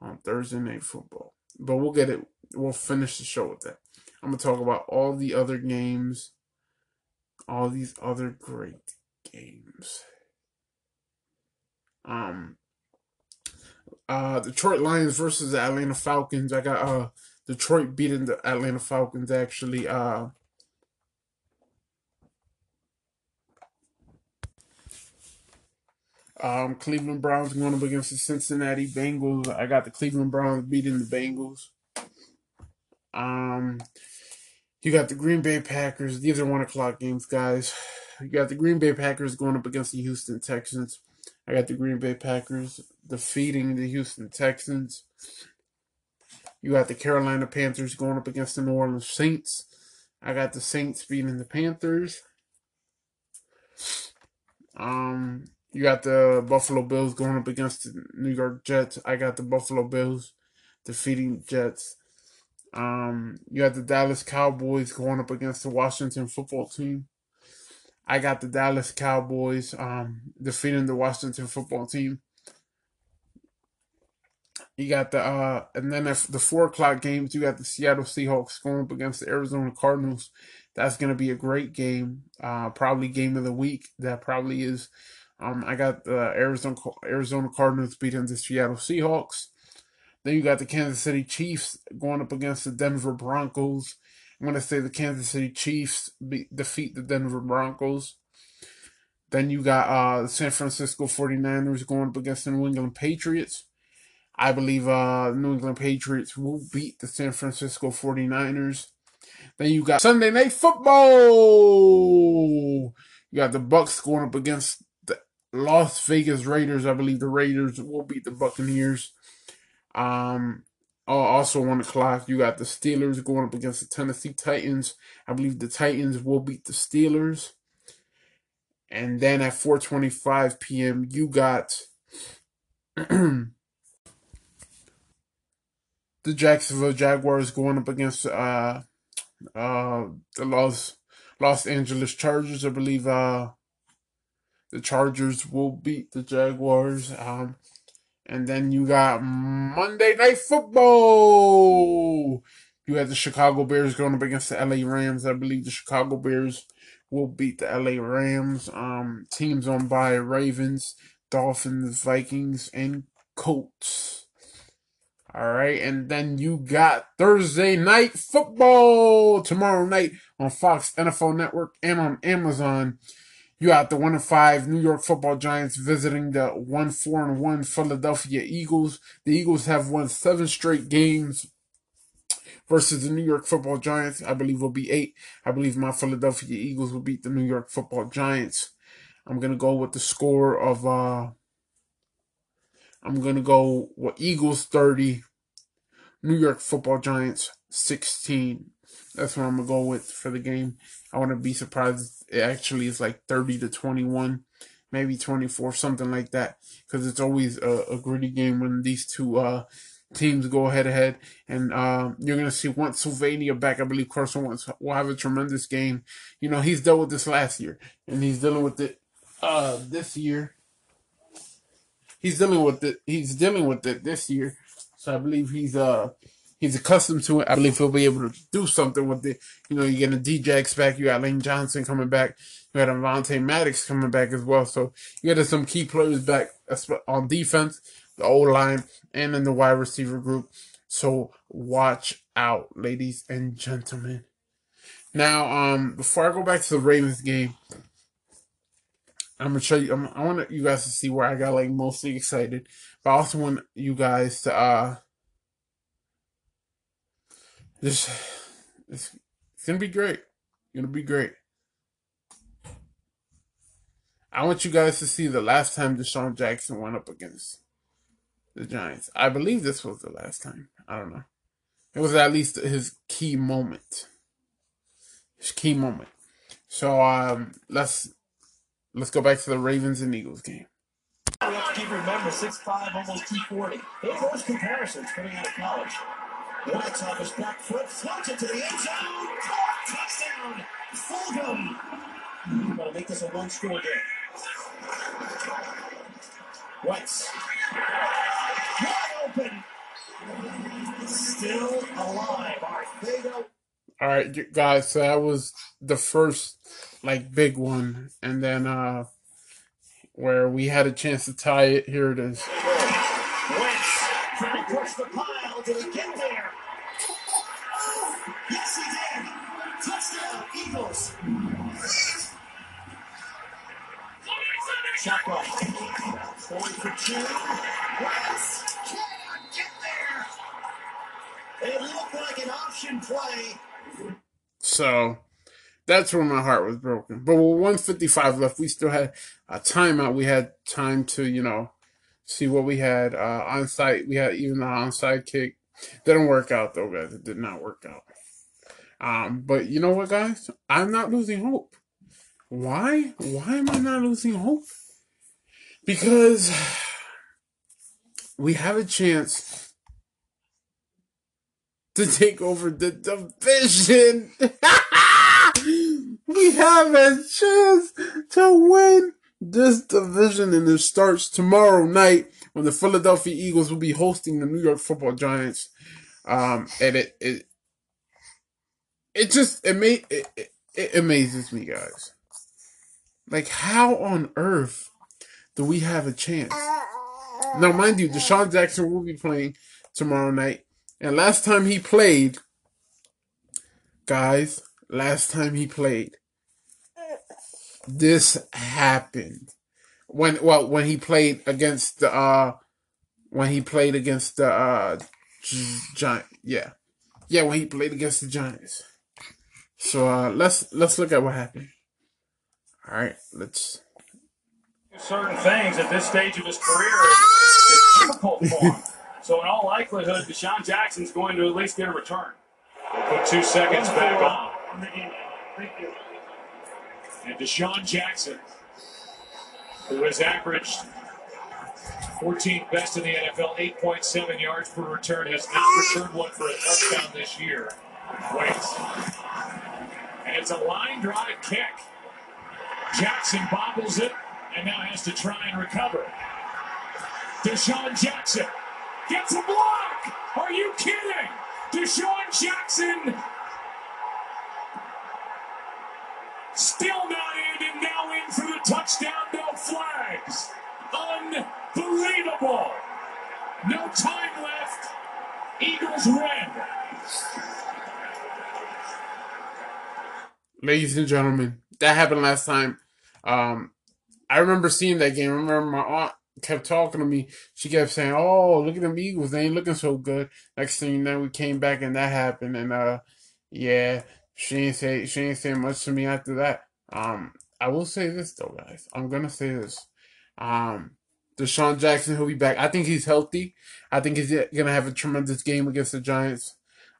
on Thursday Night Football. But we'll get it. We'll finish the show with that. I'm going to talk about all the other games. All these other great games. Detroit Lions versus the Atlanta Falcons. I got Detroit beating the Atlanta Falcons, actually. Cleveland Browns going up against the Cincinnati Bengals. I got the Cleveland Browns beating the Bengals. You got the Green Bay Packers. These are 1:00 games, guys. You got the Green Bay Packers going up against the Houston Texans. I got the Green Bay Packers defeating the Houston Texans. You got the Carolina Panthers going up against the New Orleans Saints. I got the Saints beating the Panthers. You got the Buffalo Bills going up against the New York Jets. I got the Buffalo Bills defeating the Jets. You had the Dallas Cowboys going up against the Washington football team. I got the Dallas Cowboys defeating the Washington football team. You got the and then the 4:00 games. You got the Seattle Seahawks going up against the Arizona Cardinals. That's going to be a great game. Probably game of the week. That probably is. I got the Arizona Cardinals beating the Seattle Seahawks. Then you got the Kansas City Chiefs going up against the Denver Broncos. I'm going to say the Kansas City Chiefs defeat the Denver Broncos. Then you got the San Francisco 49ers going up against the New England Patriots. I believe the New England Patriots will beat the San Francisco 49ers. Then you got Sunday Night Football. You got the Bucks going up against the Las Vegas Raiders. I believe the Raiders will beat the Buccaneers. Also 1:00, you got the Steelers going up against the Tennessee Titans. I believe the Titans will beat the Steelers. And then at 4:25 p.m., you got the Jacksonville Jaguars going up against the Los Angeles Chargers. I believe the Chargers will beat the Jaguars. And then you got Monday Night Football. You had the Chicago Bears going up against the LA Rams. I believe the Chicago Bears will beat the LA Rams. Teams on bye: Ravens, Dolphins, Vikings, and Colts. All right, and then you got Thursday Night Football tomorrow night on Fox NFL Network and on Amazon. You got the 1-5 New York Football Giants visiting the 1-4-1 Philadelphia Eagles. The Eagles have won 7 straight games versus the New York Football Giants. I believe will be 8. I believe my Philadelphia Eagles will beat the New York Football Giants. I'm gonna go with the score of I'm going to go with Eagles 30, New York Football Giants 16. That's what I'm going to go with for the game. I wouldn't be surprised if it actually is like 30-21, maybe 24, something like that. Because it's always a gritty game when these two teams go head-to-head. And you're going to see once Sylvania back, I believe Carson Wentz will have a tremendous game. You know, he's dealt with this last year, and he's dealing with it this year. He's dealing with it this year, so I believe he's accustomed to it. I believe he'll be able to do something with it. You know, you're getting D-Jax back. You got Lane Johnson coming back. You got Avonte Maddox coming back as well. So you got some key players back on defense, the O-line, and in the wide receiver group. So watch out, ladies and gentlemen. Now, before I go back to the Ravens game, I'm gonna show you. I want you guys to see where I got like mostly excited, but I also want you guys to just it's gonna be great. It's gonna be great. I want you guys to see the last time Deshaun Jackson went up against the Giants. I believe this was the last time. I don't know. It was at least his key moment. His key moment. So Let's go back to the Ravens and Eagles game. We have to keep remember 6'5", almost 240. Here goes comparisons coming out of college. Watts off his back foot, floats it to the end zone. Touchdown, Fulgham. Gonna make this a one-score game. Watts, wide open, still alive. All right, guys. So that was the first like big one, and then where we had a chance to tie it. Here it is. Wentz trying to push the pile. Did he get there? Yes, he did. Touchdown, Eagles. Shot block. Going for two. Wentz cannot get there. It looked like an option play. So that's where my heart was broken. But with 1:55 left, we still had a timeout. We had time to, you know, see what we had onside. We had even the onside kick. Didn't work out, though, guys. It did not work out. But you know what, guys? I'm not losing hope. Why? Why am I not losing hope? Because we have a chance to take over the division. We have a chance to win this division, and it starts tomorrow night when the Philadelphia Eagles will be hosting the New York Football Giants. And it amazes me, guys. Like, how on earth do we have a chance? Now, mind you, Deshaun Jackson will be playing tomorrow night. And last time he played, guys, this happened. When he played against the Giants. Yeah, when he played against the Giants. So let's look at what happened. All right, let's. Certain things at this stage of his career is difficult for him. So in all likelihood, Deshaun Jackson's going to at least get a return. We'll put 2 seconds back on. And Deshaun Jackson who has averaged 14th best in the NFL, 8.7 yards per return, has not returned one for a touchdown this year. And it's a line drive kick. Jackson bobbles it and now has to try and recover. DeSean Jackson gets a block. Are you kidding? DeSean Jackson still not in, and now in for the touchdown. No flags. Unbelievable. No time left. Eagles win. Ladies and gentlemen, that happened last time. I remember seeing that game. I remember my aunt kept talking to me. She kept saying, "Oh, look at them Eagles. They ain't looking so good." Next thing you know, we came back and that happened. And yeah, she ain't say much to me after that. I will say this though, guys. I'm gonna say this. DeSean Jackson, he'll be back. I think he's healthy. I think he's gonna have a tremendous game against the Giants.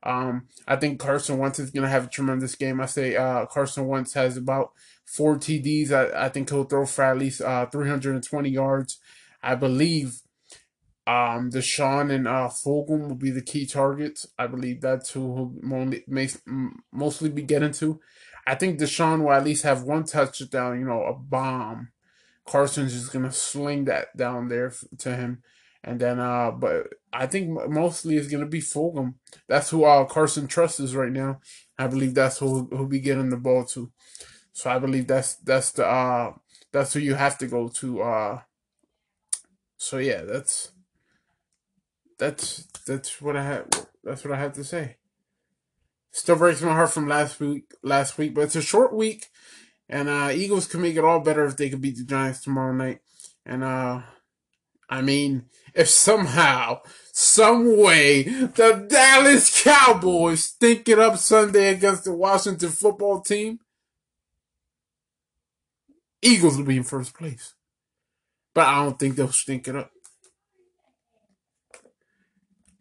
I think Carson Wentz is going to have a tremendous game. I say Carson Wentz has about 4 TDs. I think he'll throw for at least 320 yards. I believe DeSean and Fulgham will be the key targets. I believe that's who he'll mostly be getting to. I think DeSean will at least have one touchdown, you know, a bomb. Carson's just going to sling that down there to him. And then, but I think mostly it's going to be Fulgham. That's who Carson Trust is right now. I believe that's who he'll be getting the ball to. So I believe that's who you have to go to. So yeah, that's what I had. That's what I have to say. Still breaks my heart from last week, but it's a short week, and Eagles can make it all better if they could beat the Giants tomorrow night, and I mean, if somehow, some way, the Dallas Cowboys stink it up Sunday against the Washington football team, Eagles will be in first place. But I don't think they'll stink it up.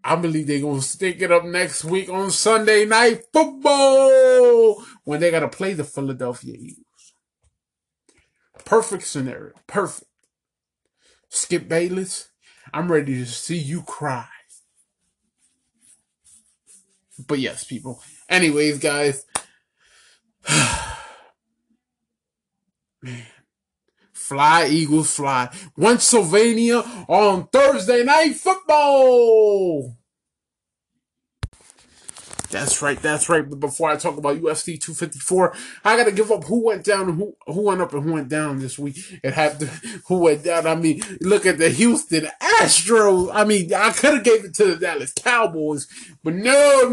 I believe they're going to stink it up next week on Sunday Night Football when they got to play the Philadelphia Eagles. Perfect scenario. Perfect. Skip Bayless, I'm ready to see you cry. But yes, people. Anyways, guys. Man. Fly, Eagles, fly. Pennsylvania on Thursday Night Football. That's right, that's right. But before I talk about UFC 254, I gotta give up who went down and who went up and who went down this week. It happened. Who went down? I mean, look at the Houston Astros. I mean, I could have gave it to the Dallas Cowboys, but no.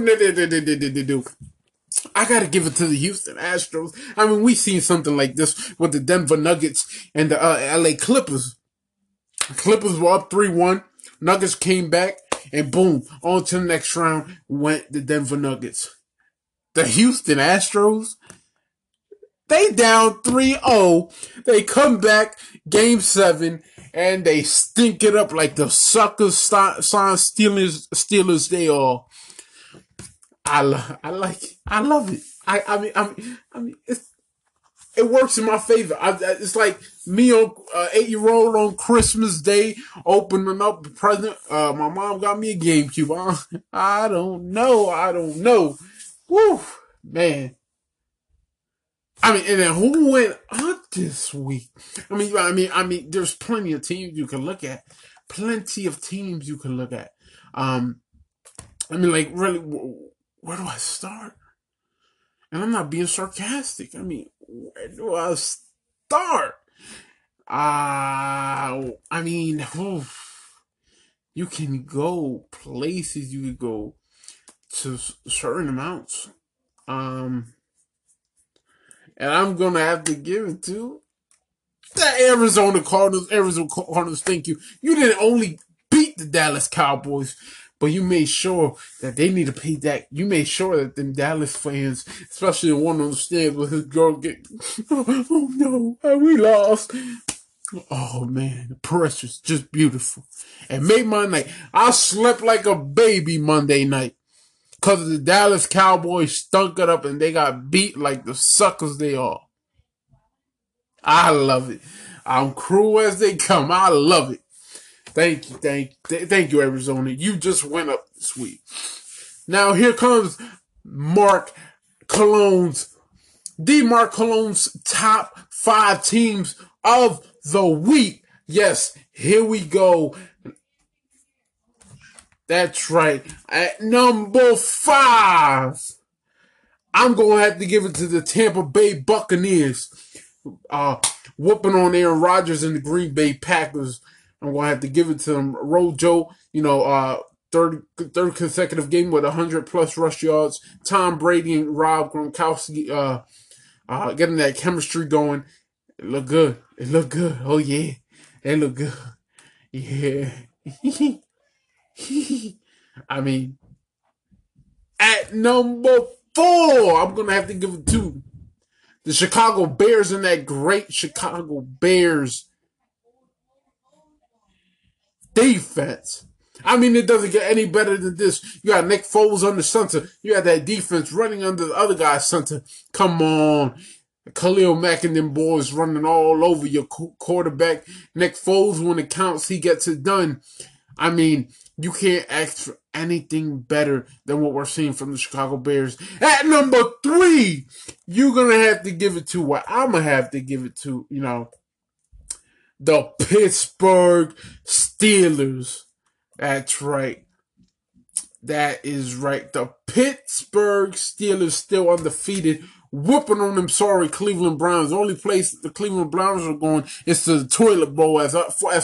I gotta give it to the Houston Astros. I mean, we seen something like this with the Denver Nuggets and the LA Clippers. Clippers were up 3-1. Nuggets came back. And boom, on to the next round went the Denver Nuggets. The Houston Astros, they down 3-0. They come back game 7, and they stink it up like the suckers, Steelers they are. I love it. I mean, it works in my favor. It's like me on 8-year-old on Christmas Day opening up the present. My mom got me a GameCube. I don't know. Woo, man. I mean, and then who went up this week? I mean, there's plenty of teams you can look at. I mean, like, really, where do I start? And I'm not being sarcastic. I mean, where do I start? I mean, you can go places. You can go to certain amounts. And I'm going to have to give it to the Arizona Cardinals. Arizona Cardinals, thank you. You didn't only beat the Dallas Cowboys, but you made sure that they need to pay that. You made sure that them Dallas fans, especially the one on the stands with his girl, oh no, we lost. Oh man, precious, just beautiful. It made my night. I slept like a baby Monday night because the Dallas Cowboys stunk it up and they got beat like the suckers they are. I love it. I'm cruel as they come. I love it. Thank you. Thank you, Arizona. You just went up this week. Now here comes Mark Cologne's, top 5 teams of the week. Yes, here we go. That's right. At number 5, I'm going to have to give it to the Tampa Bay Buccaneers. Whooping on Aaron Rodgers and the Green Bay Packers. I'm going to have to give it to them. Rojo, you know, third consecutive game with 100-plus rush yards. Tom Brady and Rob Gronkowski getting that chemistry going. It looked good. It looked good. Oh, yeah. It looked good. Yeah. I mean, at number 4, I'm going to have to give it to the Chicago Bears and that great Chicago Bears defense. I mean, it doesn't get any better than this. You got Nick Foles under center. You got that defense running under the other guy's center. Come on. Khalil Mack and them boys running all over your quarterback. Nick Foles, when it counts, he gets it done. I mean, you can't ask for anything better than what we're seeing from the Chicago Bears. At number 3, you're going to have to give it to what I'm going to have to give it to, you know, the Pittsburgh Steelers. That's right. That is right. The Pittsburgh Steelers still undefeated. Whooping on them sorry Cleveland Browns. The only place the Cleveland Browns are going is to the toilet bowl as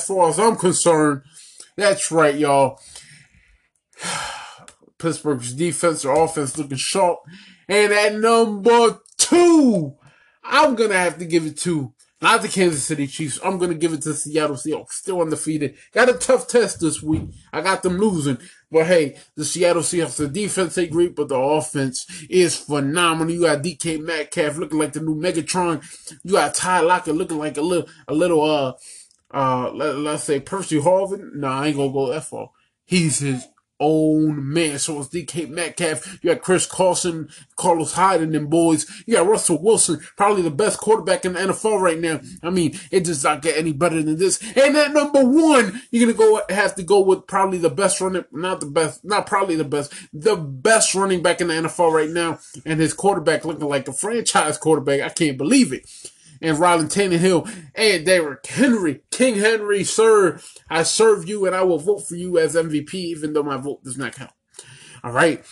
far as I'm concerned. That's right, y'all. Pittsburgh's defense or offense looking sharp. And at number 2, I'm going to have to give it to not the Kansas City Chiefs. I'm going to give it to Seattle Seahawks. Still undefeated. Got a tough test this week. I got them losing. But, hey, the Seattle Seahawks, the defense ain't great, but the offense is phenomenal. You got DK Metcalf looking like the new Megatron. You got Ty Lockett looking like a little, let's say Percy Harvin. Nah, I ain't going to go that far. He's his own man. So it's DK Metcalf. You got Chris Carson, Carlos Hyde, and them boys. You got Russell Wilson, probably the best quarterback in the NFL right now. I mean, it just not get any better than this. And at number 1, you're gonna have to go with probably the best running, the best running back in the NFL right now, and his quarterback looking like a franchise quarterback. I can't believe it. And Ryan Tannehill and Derrick Henry. King Henry, sir, I serve you and I will vote for you as MVP, even though my vote does not count. All right.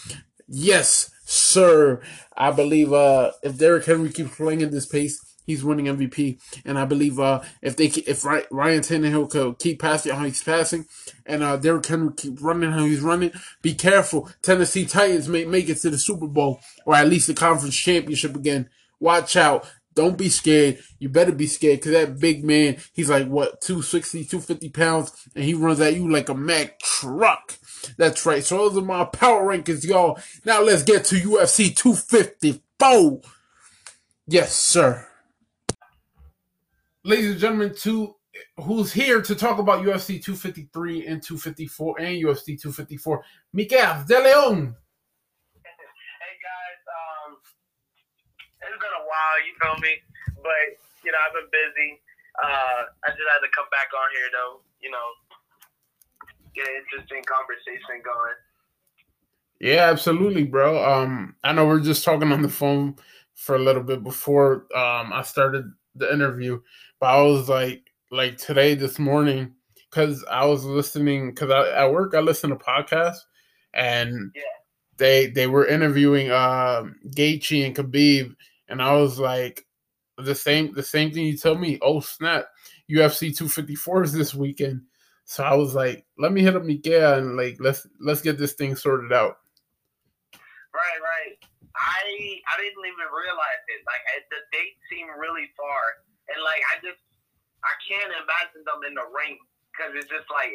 Yes, sir. I believe if Derrick Henry keeps playing at this pace, he's winning MVP. And I believe if Ryan Tannehill could keep passing how he's passing and Derrick Henry keep running how he's running, be careful. Tennessee Titans may make it to the Super Bowl or at least the conference championship again. Watch out. Don't be scared. You better be scared because that big man, he's like, what, 260, 250 pounds, and he runs at you like a Mack truck. That's right. So those are my power rankings, y'all. Now let's get to UFC 254. Yes, sir. Ladies and gentlemen, who's here to talk about UFC 253 and 254 and UFC 254, Miguel De Leon. You feel me? But, you know, I've been busy. I just had to come back on here, though, you know, get an interesting conversation going. Yeah, absolutely, bro. I know we're just talking on the phone for a little bit before I started the interview, but I was like today, this morning, because I was listening, because at work I listen to podcasts, and yeah. They were interviewing Gaethje and Khabib. And I was like, the same thing you told me. Oh, snap. UFC 254 is this weekend. So I was like, let me hit up Miguel and, like, let's get this thing sorted out. Right. I didn't even realize it. Like, the dates seem really far. And, like, I can't imagine them in the ring. Because it's just like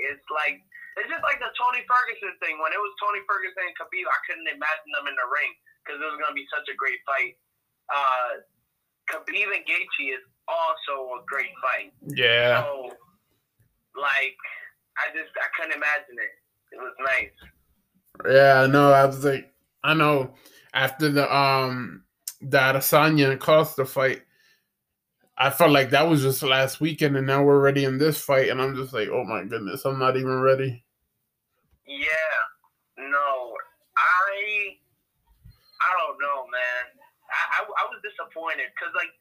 the Tony Ferguson thing. When it was Tony Ferguson and Khabib, I couldn't imagine them in the ring. Because it was going to be such a great fight. Khabib and Gaethje is also a great fight. Yeah. So, like, I couldn't imagine it. It was nice. Yeah, no, I was like, I know after the Adesanya and Costa fight, I felt like that was just last weekend, and now we're ready in this fight, and I'm just like, oh my goodness, I'm not even ready. Yeah, no, I don't know, man. I was disappointed because, like,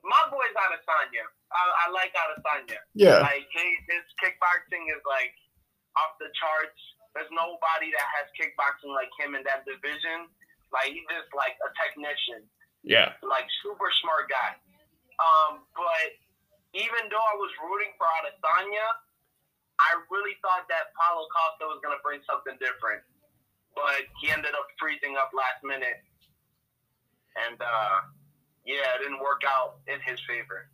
my boy's Adesanya. I like Adesanya. Yeah. Like, his kickboxing is, like, off the charts. There's nobody that has kickboxing like him in that division. Like, he's just, like, a technician. Yeah. Like, super smart guy. But even though I was rooting for Adesanya, I really thought that Paulo Costa was going to bring something different. But he ended up freezing up last minute. And, yeah, it didn't work out in his favor.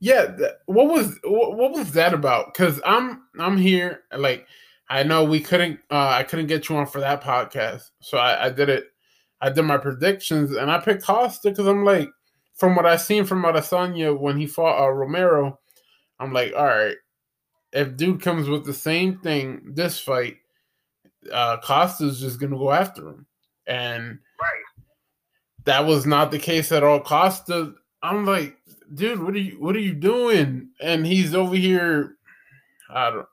Yeah, what was that about? Because I'm here, like, I know we couldn't, I couldn't get you on for that podcast, so I did my predictions, and I picked Costa because I'm like, from what I seen from Adesanya when he fought Romero, I'm like, all right, if dude comes with the same thing this fight, Costa's just gonna go after him, and right. That was not the case at all. Costa, I'm like, dude, what are you doing? And he's over here.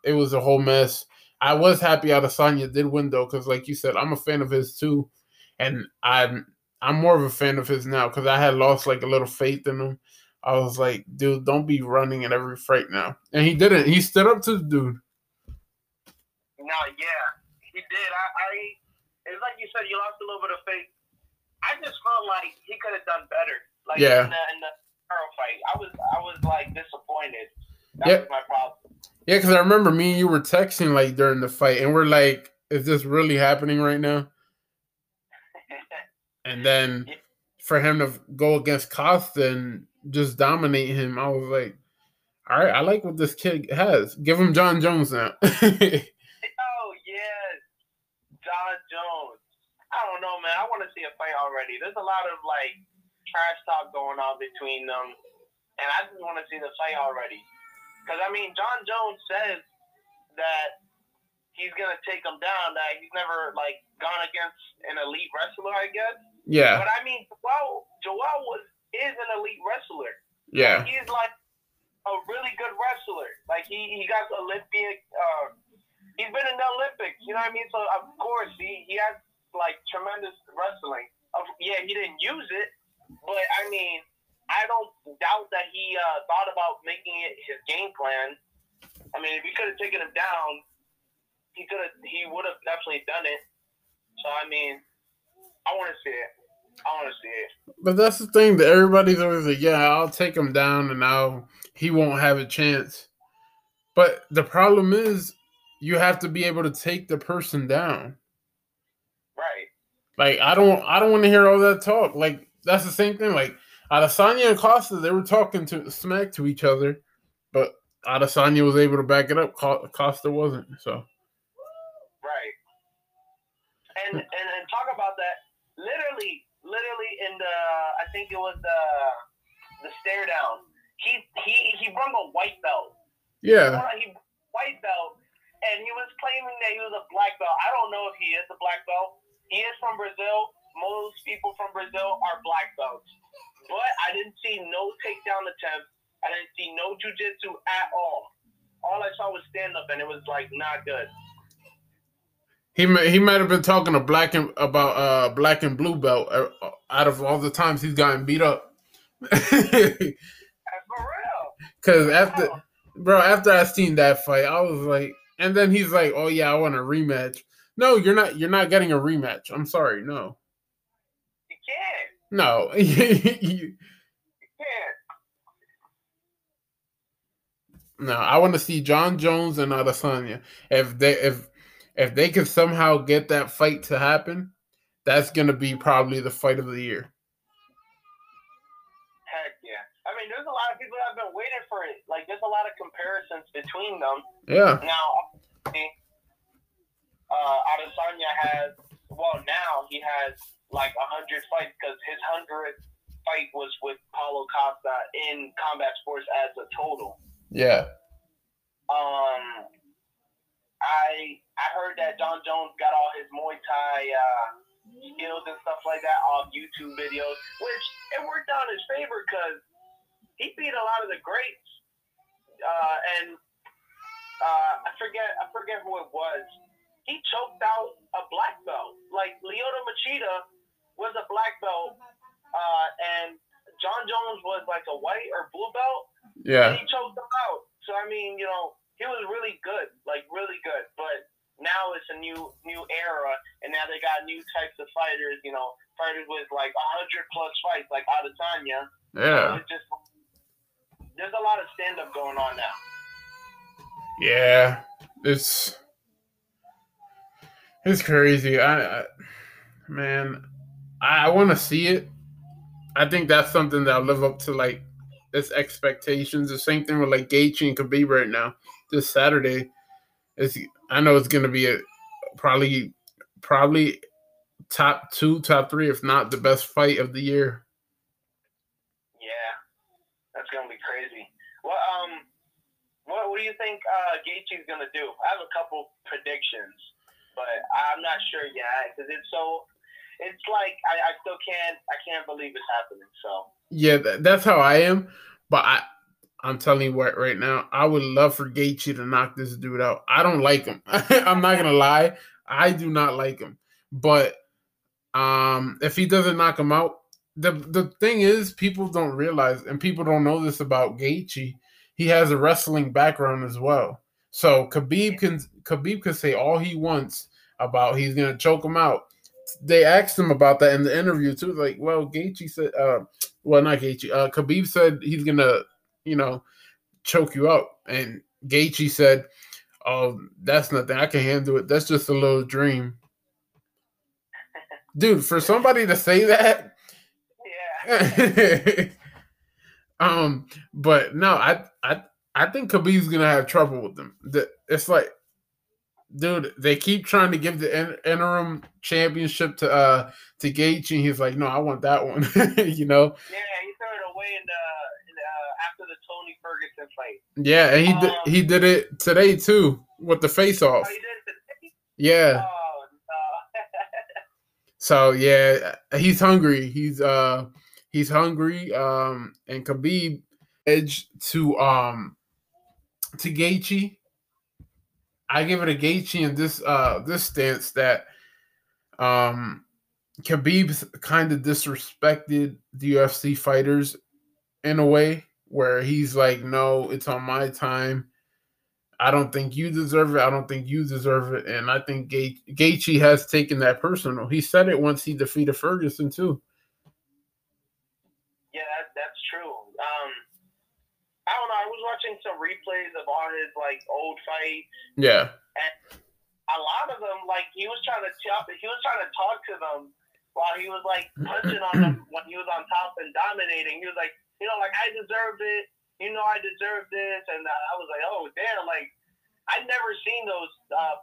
It was a whole mess. I was happy Adesanya did win though, because like you said, I'm a fan of his too, and I'm more of a fan of his now because I had lost like a little faith in him. I was like, dude, don't be running in every fight now, and he didn't. He stood up to the dude. No, yeah, he did. It's like you said, you lost a little bit of faith. I just felt like he could have done better. Like yeah. in the Burrow fight, I was like disappointed. That was my problem. Yeah, because I remember me and you were texting like during the fight, and we're like, "Is this really happening right now?" And then for him to go against Costa and just dominate him, I was like, "All right, I like what this kid has. Give him John Jones now." Oh yes, John Jones. I don't know, man. I want to see a fight already. There's a lot of, like, trash talk going on between them, and I just want to see the fight already. Because, I mean, John Jones says that he's going to take him down, that he's never, like, gone against an elite wrestler, I guess. Yeah. But, I mean, Joel is an elite wrestler. Yeah. Like, he's, like, a really good wrestler. Like, he got the Olympic he's been in the Olympics, you know what I mean? So, of course, he has – like tremendous wrestling. Yeah, he didn't use it, but I mean, I don't doubt that he thought about making it his game plan. I mean, if he could have taken him down, he would have definitely done it. So I mean, I want to see it. I want to see it. But that's the thing that everybody's always like, yeah, I'll take him down, and he won't have a chance. But the problem is, you have to be able to take the person down. Like, I don't want to hear all that talk. Like, that's the same thing. Like, Adesanya and Costa, they were talking smack to each other, but Adesanya was able to back it up. Costa wasn't, so. Right. And talk about that. Literally in the, I think it was the stare down, he brung a white belt. Yeah. He white belt, and he was claiming that he was a black belt. I don't know if he is a black belt. He is from Brazil. Most people from Brazil are black belts. But I didn't see no takedown attempts. I didn't see no jiu-jitsu at all. All I saw was stand-up, and it was, like, not good. He might have been talking about black and blue belt out of all the times he's gotten beat up. For real. Because after I seen that fight, I was like – and then he's like, oh, yeah, I want a rematch. No, you're not getting a rematch. I'm sorry, no. You can't. No. You can't. No, I want to see John Jones and Adesanya. If they could somehow get that fight to happen, that's gonna be probably the fight of the year. Heck yeah. I mean, there's a lot of people that have been waiting for it. Like, there's a lot of comparisons between them. Yeah. Now Adesanya now he has like 100 fights because his 100th fight was with Paulo Costa in combat sports as a total. Yeah. I heard that John Jones got all his Muay Thai skills and stuff like that off YouTube videos, which it worked out in his favor because he beat a lot of the greats. I forget who it was. He choked out a black belt. Like, Lyoto Machida was a black belt, and John Jones was like a white or blue belt. Yeah. And he choked him out. So, I mean, you know, he was really good, like really good. But now it's a new era, and now they got new types of fighters, you know, fighters with like 100+ fights, like Adesanya. Yeah. So it's just, there's a lot of stand-up going on now. Yeah, it's crazy. I want to see it. I think that's something that'll live up to like its expectations. The same thing with like Gaethje and Khabib right now. This Saturday, I know it's going to be probably top two, top three, if not the best fight of the year. Yeah, that's going to be crazy. Well, what do you think Gaethje's going to do? I have a couple predictions, but I'm not sure yet because it's so. It's like I still can't. I can't believe it's happening. So yeah, that's how I am. But I'm telling you what, right now, I would love for Gaethje to knock this dude out. I don't like him. I'm not gonna lie. I do not like him. But if he doesn't knock him out, the thing is, people don't realize, and people don't know this about Gaethje. He has a wrestling background as well. So Khabib can say all he wants about he's gonna choke him out. They asked him about that in the interview too. Like, well, Gaethje said, Khabib said he's gonna, you know, choke you out, and Gaethje said, "Oh, that's nothing. I can handle it. That's just a little dream." Dude, for somebody to say that, yeah. But no, I think Khabib's gonna have trouble with them. It's like. Dude, they keep trying to give the interim championship to Gaethje, and he's like, "No, I want that one." You know. Yeah, he threw it away in the after the Tony Ferguson fight. Yeah, and he did it today too with the face off. Oh, he did it today? Yeah. Oh, no. So yeah, he's hungry. He's hungry. And Khabib edged to Gaethje. I give it a Gaethje in this stance that Khabib's kind of disrespected the UFC fighters in a way where he's like, no, it's on my time. I don't think you deserve it. I don't think you deserve it. And I think Gaethje has taken that personal. He said it once he defeated Ferguson too. Yeah, that's true. I don't know. I was watching some replays of all his like old fights. Yeah. And a lot of them, like he was trying to talk to them while he was like punching on them when he was on top and dominating. He was like, you know, like I deserved it. You know, I deserved this. And I was like, oh damn! Like I've never seen those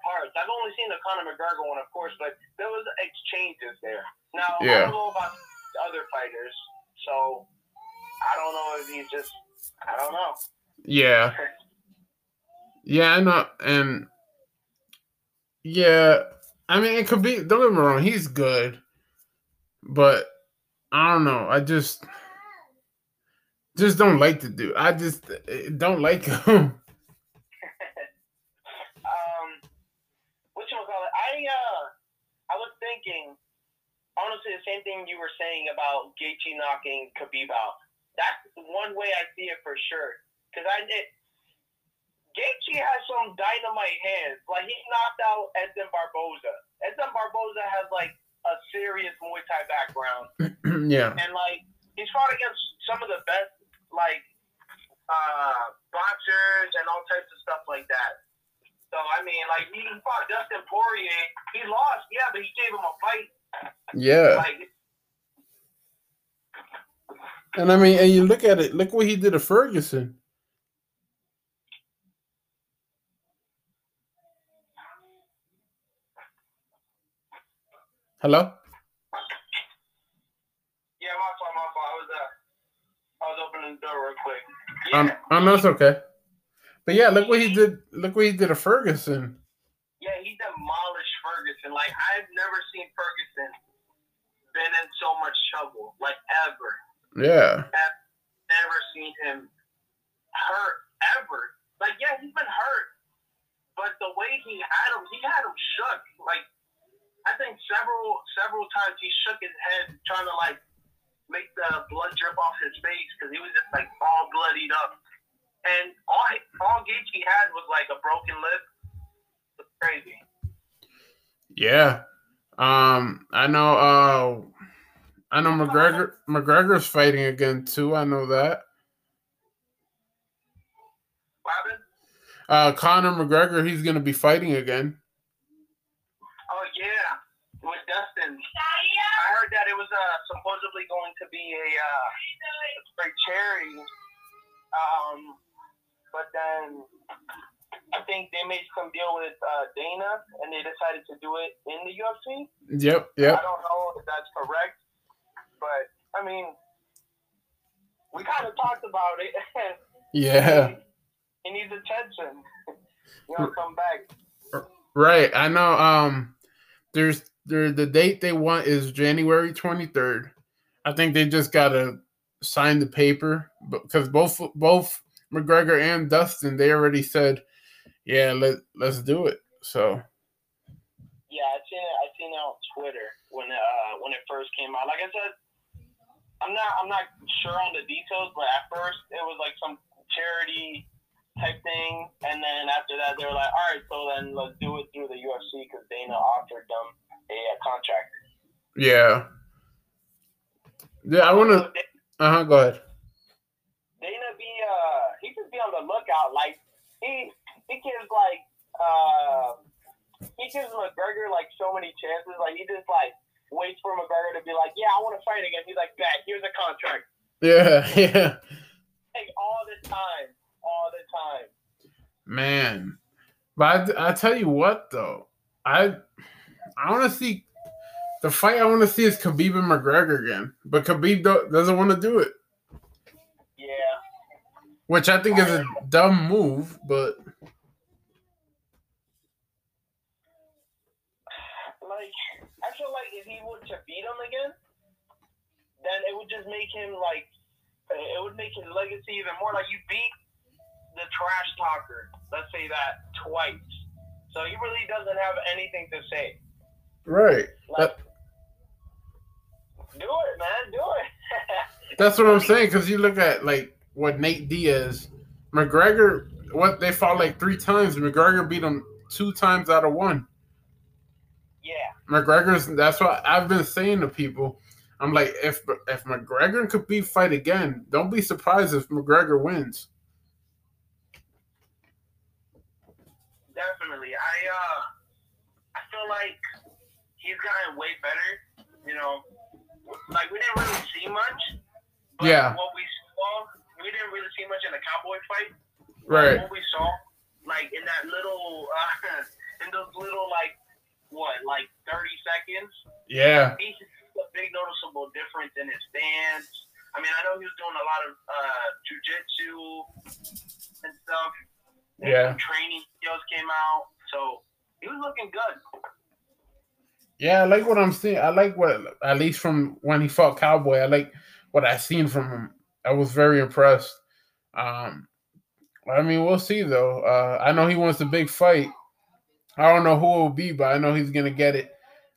parts. I've only seen the Conor McGregor one, of course, but there was exchanges there. Now yeah. I don't know about other fighters, so I don't know if he's just. I don't know. Yeah. Yeah, I know. And, yeah, I mean, it could be, don't get me wrong, he's good. But, I don't know. I just don't like the dude. I just don't like him. Whatchamacallit? I was thinking, honestly, the same thing you were saying about Gaethje knocking Khabib out. That's one way I see it for sure. Because Gaethje has some dynamite hands. Like, he knocked out Edson Barboza. Edson Barboza has, like, a serious Muay Thai background. Yeah. And, like, he's fought against some of the best, like, boxers and all types of stuff like that. So, I mean, like, he fought Dustin Poirier. He lost, yeah, but he gave him a fight. Yeah. Like, and I mean, and you look at it, look what he did to Ferguson. Hello? Yeah, my fault. I was opening the door real quick. Yeah. No, it's okay. But yeah, look what he did to Ferguson. Yeah, he demolished Ferguson. Like, I've never seen Ferguson been in so much trouble, like ever. Yeah. I've never seen him hurt ever. Like, yeah, he's been hurt, but the way he had him shook. Like, I think several times he shook his head trying to, like, make the blood drip off his face because he was just, like, all bloodied up. And all Gaethje he had was, like, a broken lip. It was crazy. Yeah. I know McGregor's fighting again too. I know that. What happened? Conor McGregor, he's gonna be fighting again. Oh yeah, with Dustin. I heard that it was supposedly going to be a charity. But then I think they made some deal with Dana, and they decided to do it in the UFC. Yep. I don't know if that's correct, but, I mean, we kind of talked about it. Yeah. He needs attention. You know, come back. Right. I know the date they want is January 23rd. I think they just got to sign the paper because both McGregor and Dustin, they already said, yeah, let's do it. So. Yeah, I seen it on Twitter when it first came out. Like I said, I'm not sure on the details, but at first it was like some charity type thing, and then after that they were like, all right, so then let's do it through the UFC because Dana offered them a contract. Yeah. Yeah, I want to. Go ahead. Dana he should be on the lookout. Like he gives like. He gives McGregor, like, so many chances. Like, he just, like, waits for McGregor to be like, yeah, I want to fight again. He's like, back, here's a contract. Yeah. Like, all the time. Man. But I tell you what, though. I want to see – the fight I want to see is Khabib and McGregor again. But Khabib doesn't want to do it. Yeah. Which I think is a dumb move, but – again, then it would just make him like it would make his legacy even more. Like, you beat the trash talker, let's say that, twice, so he really doesn't have anything to say. Right. Like, do it, man, do it. That's what I'm saying, because you look at like what Nate Diaz, McGregor, what they fought like 3 times. McGregor beat him 2 times out of 1. Yeah. McGregor's, that's what I've been saying to people. I'm like, if McGregor and Khabib fight again, don't be surprised if McGregor wins. Definitely. I feel like he's gotten way better, you know. Like, we didn't really see much. But yeah. What we saw, we didn't really see much in the Cowboy fight. Right. Like, what we saw, like, in that little, in those little, like, what, like 30 seconds? Yeah. He's a big noticeable difference in his stance. I mean, I know he was doing a lot of jiu-jitsu and stuff. And yeah. Training skills came out. So he was looking good. Yeah, I like what I'm seeing. I like what, at least from when he fought Cowboy, I like what I seen from him. I was very impressed. I mean, we'll see, though. I know he wants a big fight. I don't know who it will be, but I know he's gonna get it.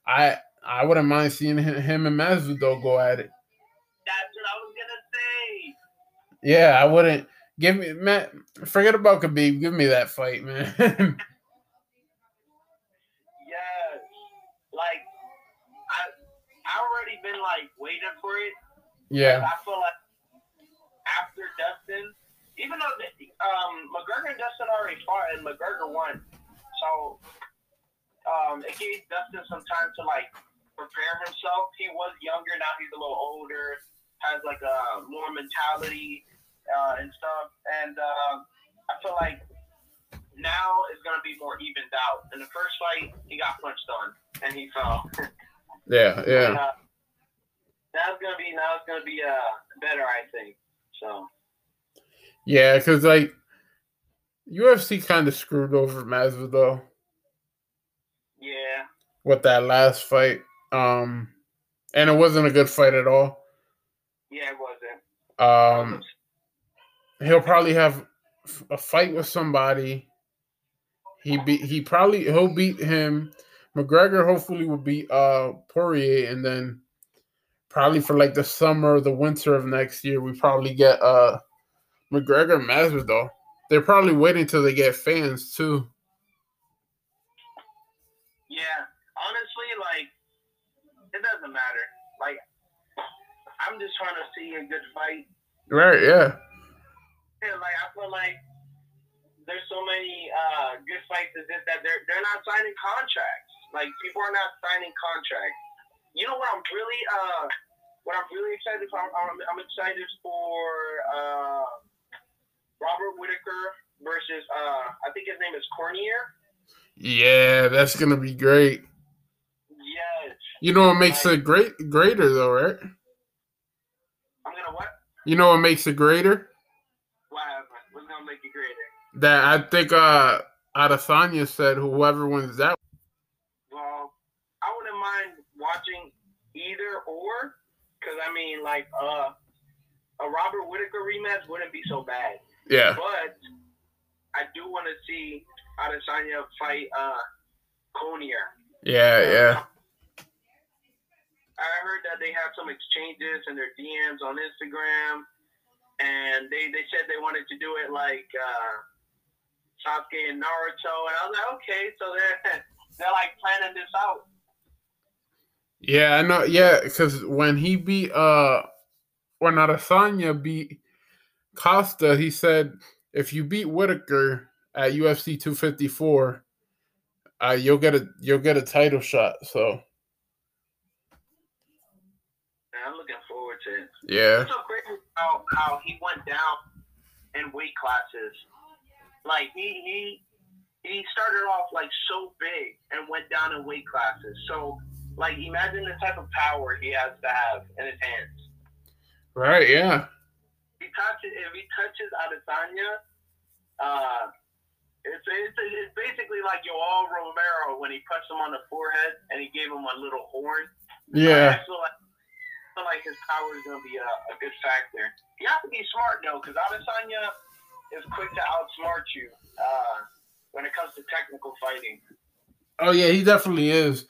I wouldn't mind seeing him and Masvidal go at it. That's what I was gonna say. Yeah, I wouldn't give me Matt. Forget about Khabib. Give me that fight, man. Yes, like I already been like waiting for it. Yeah, I feel like after Dustin, even though McGregor and Dustin already fought and McGregor won. So, it gave Dustin some time to, like, prepare himself. He was younger. Now he's a little older, has, like, a more mentality and stuff. And I feel like now it's going to be more evened out. In the first fight, he got punched on, and he fell. Yeah. And, now it's going to be better, I think. So. Yeah, because, like, UFC kind of screwed over Masvidal. Yeah. With that last fight. And it wasn't a good fight at all. Yeah, it wasn't. He'll probably have a fight with somebody. He'll beat him. McGregor hopefully will beat Poirier, and then probably for like the summer, the winter of next year, we probably get McGregor and Masvidal. They're probably waiting till they get fans too. Yeah, honestly, like it doesn't matter. Like I'm just trying to see a good fight. Right? Yeah. Yeah, like I feel like there's so many good fights that they're not signing contracts. Like people are not signing contracts. You know what? I'm really excited for. I'm excited for Robert Whittaker versus I think his name is Cormier. Yeah, that's gonna be great. Yes. You know what makes it greater though, right? I'm gonna what? You know what makes it greater? What's gonna make it greater? That I think Adesanya said whoever wins that. Well, I wouldn't mind watching either or, because I mean, like a Robert Whittaker rematch wouldn't be so bad. Yeah. But I do want to see Adesanya fight Conier. Yeah, yeah. I heard that they have some exchanges in their DMs on Instagram, and they said they wanted to do it like Sasuke and Naruto, and I was like, okay, so they're like planning this out. Yeah, I know. Yeah, because when he beat when Adesanya beat Costa, he said if you beat Whittaker at UFC 254, you'll get a title shot. So yeah, I'm looking forward to it. Yeah, it's so crazy how he went down in weight classes. Like he started off like so big and went down in weight classes. So like imagine the type of power he has to have in his hands. Right. Yeah. If he touches Adesanya, it's basically like Yoel Romero when he punched him on the forehead and he gave him a little horn. Yeah. I feel like his power is going to be a good factor. You have to be smart, though, because Adesanya is quick to outsmart you when it comes to technical fighting. Oh, yeah, he definitely is.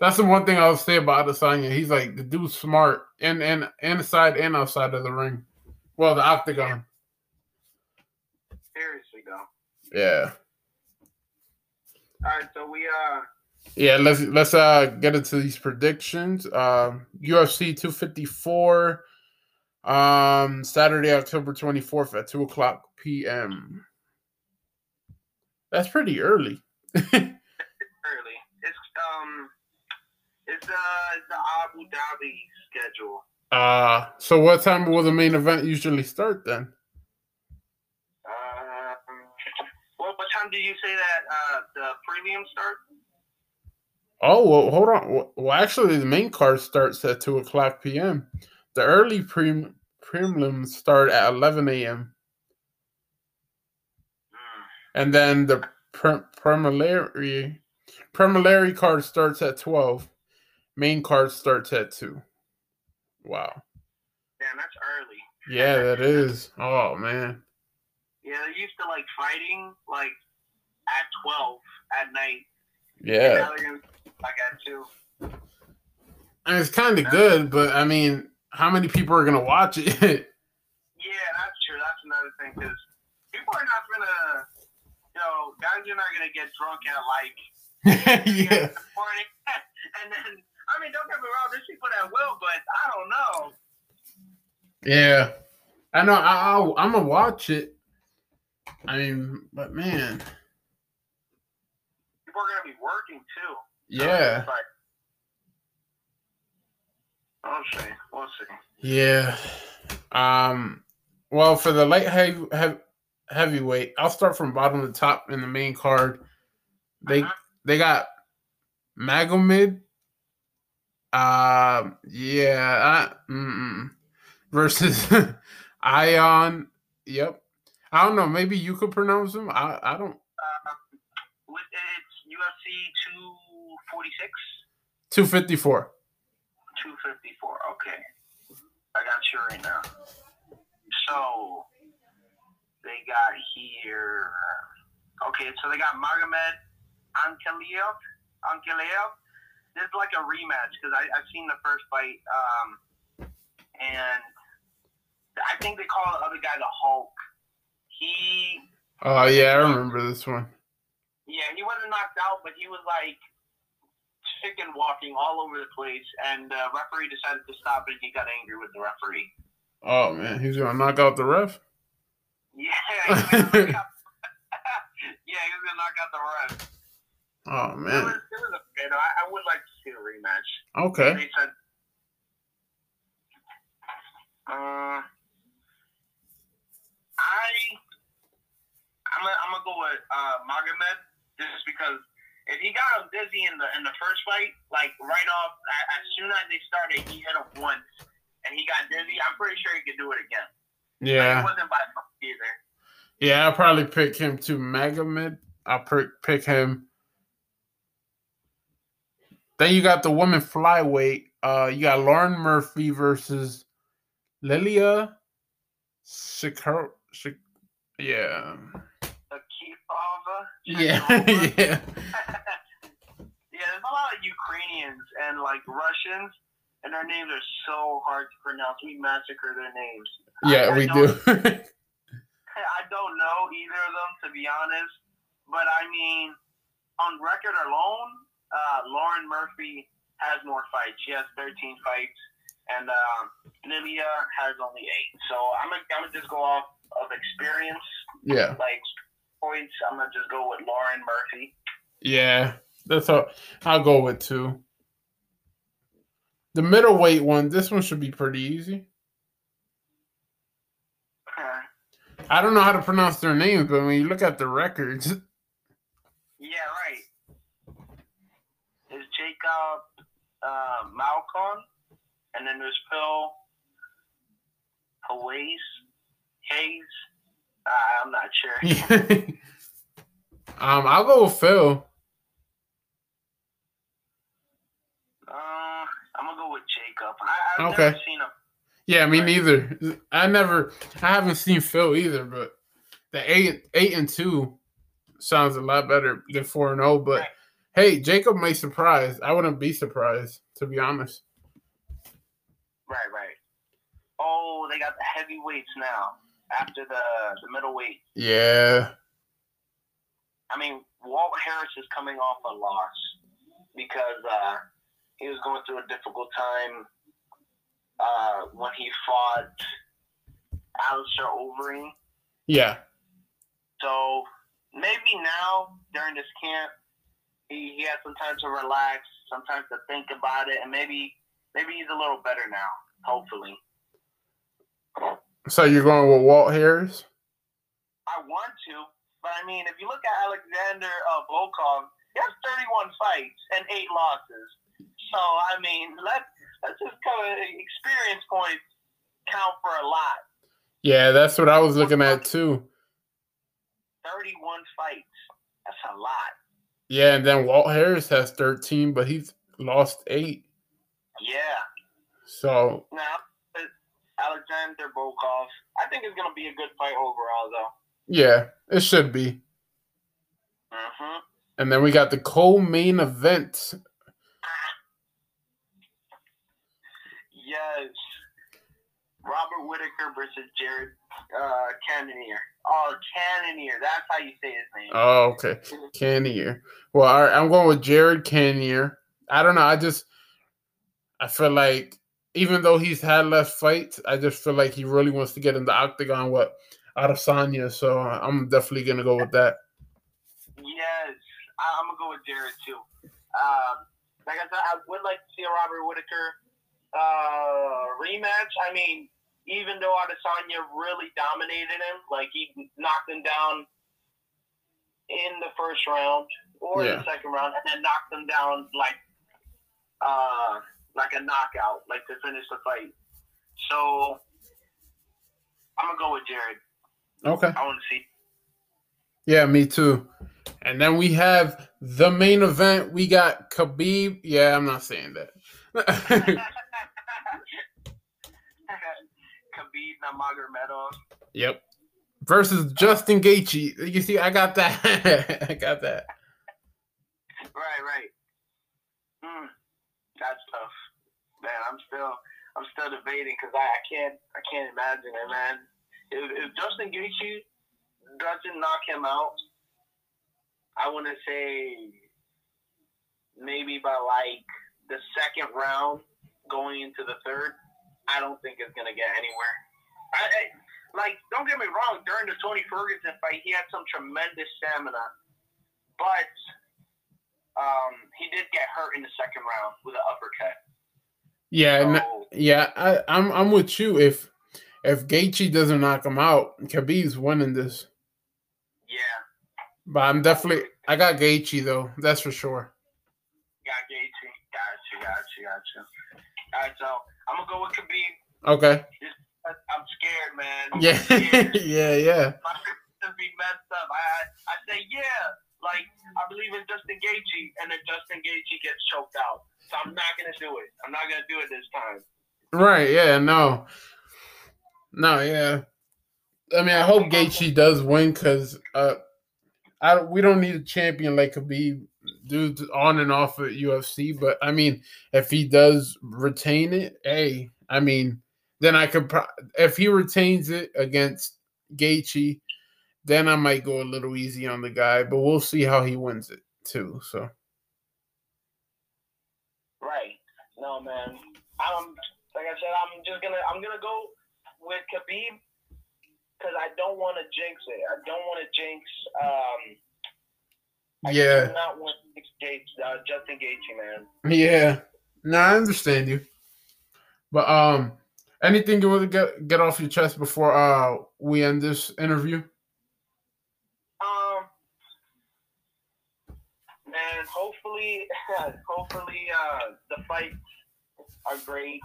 That's the one thing I would say about Adesanya. He's like, the dude's smart, and inside and outside of the ring. Well, the octagon. Seriously, though. Yeah. All right, so we yeah, let's get into these predictions. UFC 254, Saturday, October 24th at 2:00 p.m. That's pretty early. It's early. It's the Abu Dhabi schedule. So what time will the main event usually start then? What time did you say that the premium starts? Oh, well, hold on. Well, actually, the main card starts at 2:00 p.m. The early prelims start at 11 a.m. And then the preliminary card starts at 12. Main card starts at 2. Wow. Damn, that's early. Yeah, that is. Oh, man. Yeah, they're used to, like, fighting, like, at 12 at night. Yeah. Now they're gonna, like, at 2. And it's kind of good, but, I mean, how many people are going to watch it? Yeah, that's true. That's another thing, because people are not going to, you know, guys are not going to get drunk at, like, yeah. In the morning. And then... I mean, don't get me wrong, there's people that will, but I don't know. Yeah. I know. I'm going to watch it. I mean, but man. People are going to be working, too. Yeah. So like, okay. We'll see. Yeah. Well, for the light heavyweight, I'll start from bottom to top in the main card. They got Magomed. Versus Ion. Yep. I don't know. Maybe you could pronounce him. I don't. It's UFC 246. 254. 254. Okay. I got you right now. So they got here. Okay, so they got Magomed Ankalaev. This is like a rematch because I've seen the first fight, and I think they call the other guy the Hulk. Oh, yeah, I remember this one. Yeah, he wasn't knocked out, but he was like chicken walking all over the place, and the referee decided to stop it, and he got angry with the referee. Oh, man, he's going to knock out the ref? Yeah, he was going to knock out the ref. Oh, man. It was a bit. I would like to see a rematch. Okay. They said, I'm gonna go with Magomed just because if he got him dizzy in the first fight, like right off as soon as they started, he hit him once and he got dizzy. I'm pretty sure he could do it again. Yeah, like, it wasn't by much either. Yeah, I'll probably pick him too, Magomed. I'll pick him. Then you got the woman flyweight. You got Lauren Murphy versus Lilia Shikar. Yeah. Yeah. Yeah. Yeah, there's a lot of Ukrainians and like Russians, and their names are so hard to pronounce. We massacre their names. Yeah, we do. I don't know either of them, to be honest. But I mean, on record alone, Lauren Murphy has more fights. She has 13 fights, and Lilia has only 8. So I'm gonna just go off of experience. Yeah. Like. Points. I'm gonna just go with Lauren Murphy. Yeah, that's all. I'll go with 2. The middleweight one. This one should be pretty easy. Okay. I don't know how to pronounce their names, but when you look at the records. Yeah, right. There's Jacob Malcon, and then there's Phil Hayes. I'm not sure. I'll go with Phil. I'm gonna go with Jacob. I've never seen him. Yeah, me neither. I haven't seen Phil either. But the 8-2 sounds a lot better than 4-0. But right. Hey, Jacob may surprise. I wouldn't be surprised, to be honest. Right. Oh, they got the heavyweights now. After the middleweight. Yeah. I mean, Walt Harris is coming off a loss because he was going through a difficult time when he fought Alistair Overeem. Yeah. So maybe now during this camp, he has some time to relax, some time to think about it, and maybe he's a little better now, hopefully. So you're going with Walt Harris? I want to, but I mean, if you look at Alexander Volkov, he has 31 fights and 8 losses. So I mean, let's just go. Experience points count for a lot. Yeah, that's what I was looking at too. 31 fights. That's a lot. Yeah, and then Walt Harris has 13, but he's lost 8. Yeah. So. Now, Alexander Volkov. I think it's going to be a good fight overall, though. Yeah, it should be. Mm-hmm. And then we got the co-main event. Yes. Robert Whittaker versus Jared Cannonier. Oh, Cannonier. That's how you say his name. Oh, okay. Cannonier. Well, all right, I'm going with Jared Cannonier. I don't know. I feel like even though he's had less fights, I just feel like he really wants to get in the octagon with Adesanya, so I'm definitely going to go with that. Yes, I'm going to go with Jared, too. Like I said, I would like to see a Robert Whittaker rematch. I mean, even though Adesanya really dominated him, like he knocked him down in the first round or the second round, and then knocked him down like a knockout, like to finish the fight. So I'm going to go with Jared. Okay. I want to see. Yeah, me too. And then we have the main event. We got Khabib. Yeah, I'm not saying that. Khabib Nurmagomedov. Yep. versus Justin Gaethje. You see, I got that. I got that. Right. That's tough, man. I'm still debating because I can't imagine it, man. If Justin Gaethje doesn't knock him out, I want to say maybe by like the second round going into the third, I don't think it's going to get anywhere. Don't get me wrong, during the Tony Ferguson fight, he had some tremendous stamina. But he did get hurt in the second round with an uppercut. Yeah, so, yeah, I'm with you. If Gaethje doesn't knock him out, Khabib's winning this. Yeah. But I got Gaethje, though. That's for sure. Got Gaethje. Gotcha. All right, so I'm going to go with Khabib. Okay. I'm scared, man. Yeah, yeah. My system be messed up. I say, yeah, like, I believe in Justin Gaethje, and then Justin Gaethje gets choked out. So I'm not going to do it. I'm not going to do it this time. Right, yeah, no. No, yeah. I mean, I hope Gaethje does win because we don't need a champion like Khabib, dude, on and off at UFC. But, I mean, if he does retain it, hey, I mean, then I could if he retains it against Gaethje, then I might go a little easy on the guy. But we'll see how he wins it, too. So. Right. No, man. I'm going to go with Khabib, because I don't want to jinx it. I don't want to jinx. I do not want to jinx Justin Gaethje, man. Yeah, no, I understand you. But anything you want to get off your chest before we end this interview? Man, hopefully, the fights are great,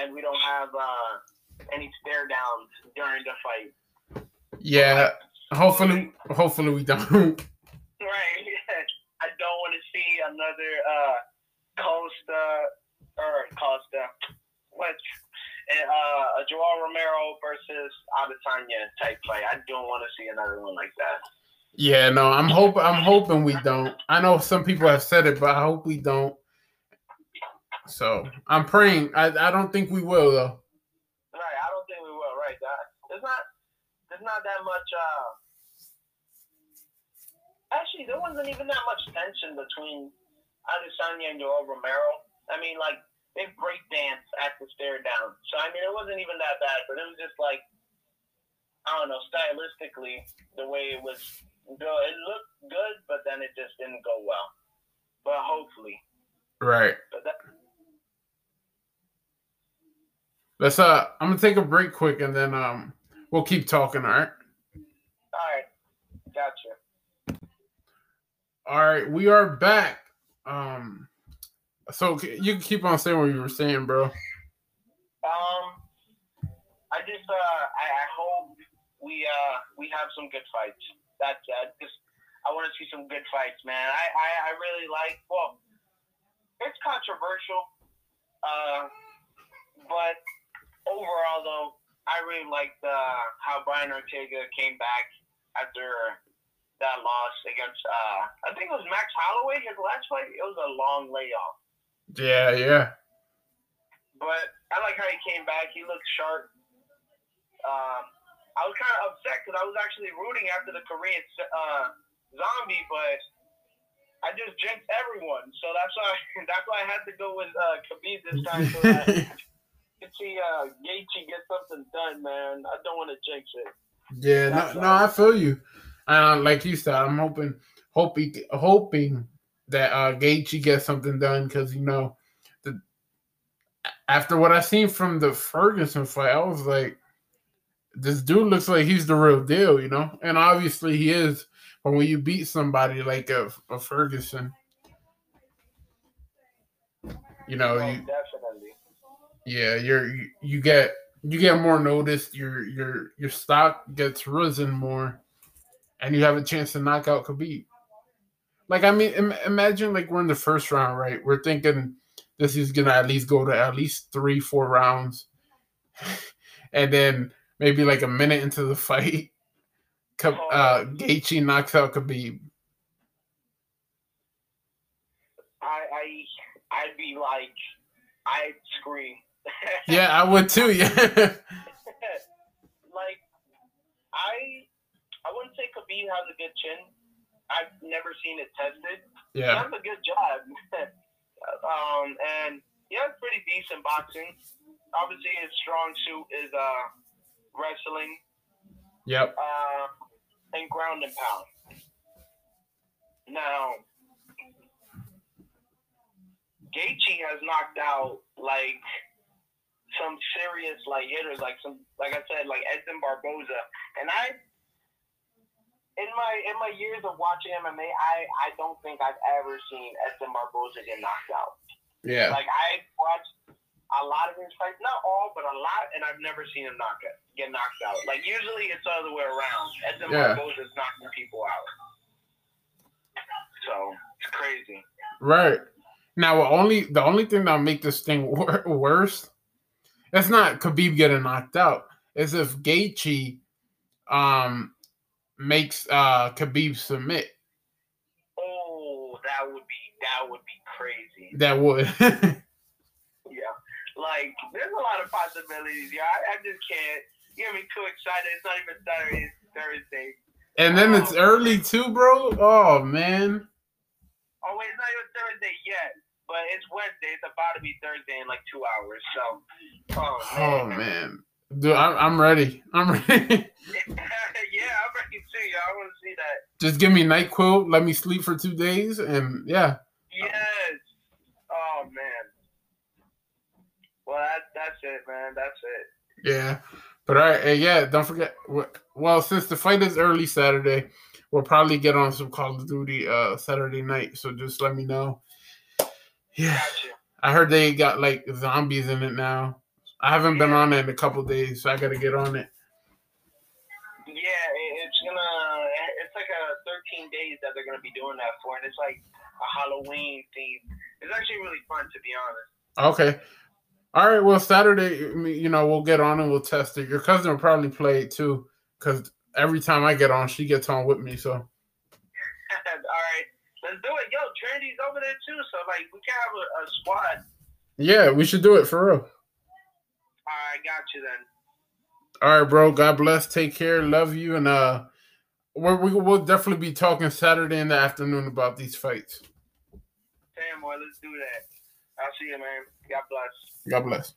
and we don't have any stare downs during the fight. Yeah, hopefully we don't. Right. I don't want to see another Costa. What? A Joao Romero versus Adesanya type fight. I don't want to see another one like that. Yeah, no. I'm hoping we don't. I know some people have said it, but I hope we don't. So I'm praying. I don't think we will though. There's not that much. Actually, there wasn't even that much tension between Adesanya and Joel Romero. I mean, like they break dance at the stare down, so I mean it wasn't even that bad. But it was just like, I don't know, stylistically the way it was. It looked good, but then it just didn't go well. But hopefully, right. But let's I'm gonna take a break quick and then we'll keep talking, all right? All right. Gotcha. All right, we are back. So you can keep on saying what you were saying, bro. I just I hope we have some good fights. That's I want to see some good fights, man. I really like, well, it's controversial. But overall though, I really liked how Brian Ortega came back after that loss against, I think it was Max Holloway, his last fight. It was a long layoff. Yeah. But I like how he came back. He looked sharp. I was kind of upset because I was actually rooting after the Korean Zombie, but I just jinxed everyone. So that's why I had to go with Khabib this time. So that see Gaethje get something done, man. I don't want to jinx it. Yeah, no, I feel you. Like you said, I'm hoping that Gaethje gets something done because, you know, after what I seen from the Ferguson fight, I was like, this dude looks like he's the real deal, you know? And obviously he is, but when you beat somebody like a Ferguson, you know, yeah, you get more noticed. Your stock gets risen more, and you have a chance to knock out Khabib. Like, I mean, imagine like we're in the first round, right? We're thinking this is gonna at least go to at least 3-4 rounds, and then maybe like a minute into the fight, Gaethje knocks out Khabib? I'd be like, I'd scream. Yeah, I would too. Yeah. Like, I wouldn't say Khabib has a good chin. I've never seen it tested. Yeah, he has a good job. And he has pretty decent boxing. Obviously, his strong suit is wrestling. Yep. And ground and pound. Now, Gaethje has knocked out like some serious like hitters, like some, like I said, like Edson Barboza. And I, in my years of watching MMA, I don't think I've ever seen Edson Barboza get knocked out. Yeah. Like I watched a lot of his fights, not all, but a lot, and I've never seen him get knocked out. Like usually it's the other way around. Edson Barboza's knocking people out. So it's crazy. Right. Now, the only thing that'll make this thing worse, it's not Khabib getting knocked out. It's if Gaethje makes Khabib submit. Oh, that would be crazy. That would. Yeah, like there's a lot of possibilities. Yeah, I just can't. You get me too excited. It's not even Saturday. It's Thursday. And then it's early too, bro. Oh man. Oh wait, it's not even Thursday yet. But it's Wednesday. It's about to be Thursday in like 2 hours. So, oh man. Dude, I'm ready. I'm ready. Yeah, I'm ready too. Y'all. I want to see that. Just give me NyQuil. Let me sleep for 2 days, and yeah. Yes. Oh man. Well, that's it, man. That's it. Yeah, but all right. Hey, yeah. Don't forget. Well, since the fight is early Saturday, we'll probably get on some Call of Duty Saturday night. So just let me know. Yeah, gotcha. I heard they got like zombies in it now. I haven't been on it in a couple of days, so I gotta get on it. Yeah, it's like a 13 days that they're gonna be doing that for, and it's like a Halloween theme. It's actually really fun, to be honest. Okay, all right. Well, Saturday, you know, we'll get on and we'll test it. Your cousin will probably play it too, because every time I get on, she gets on with me. So, all right. Let's do it. Yo, Trinity's over there too, so like we can have a squad. Yeah, we should do it for real. All right, got you then. All right, bro. God bless. Take care. Love you. And we'll definitely be talking Saturday in the afternoon about these fights. Damn, boy, let's do that. I'll see you, man. God bless.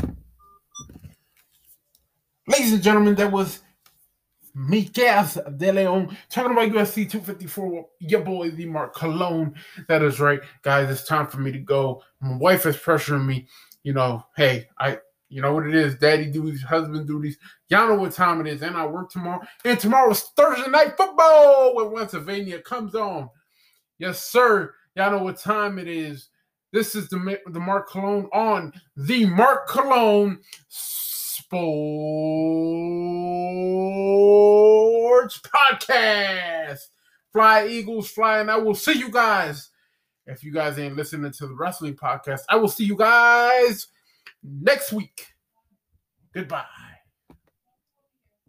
God bless. Ladies and gentlemen, that was Miguel De Leon talking about UFC 254. Your boy, the Mark Cologne. That is right, guys. It's time for me to go. My wife is pressuring me. You know, hey, you know what it is. Daddy duties, husband duties. Y'all know what time it is. And I work tomorrow. And tomorrow's Thursday night football when Pennsylvania comes on. Yes, sir. Y'all know what time it is. This is the Mark Cologne on the Mark Cologne Sports Podcast. Fly Eagles, fly, and I will see you guys. If you guys ain't listening to the wrestling podcast, I will see you guys next week. Goodbye.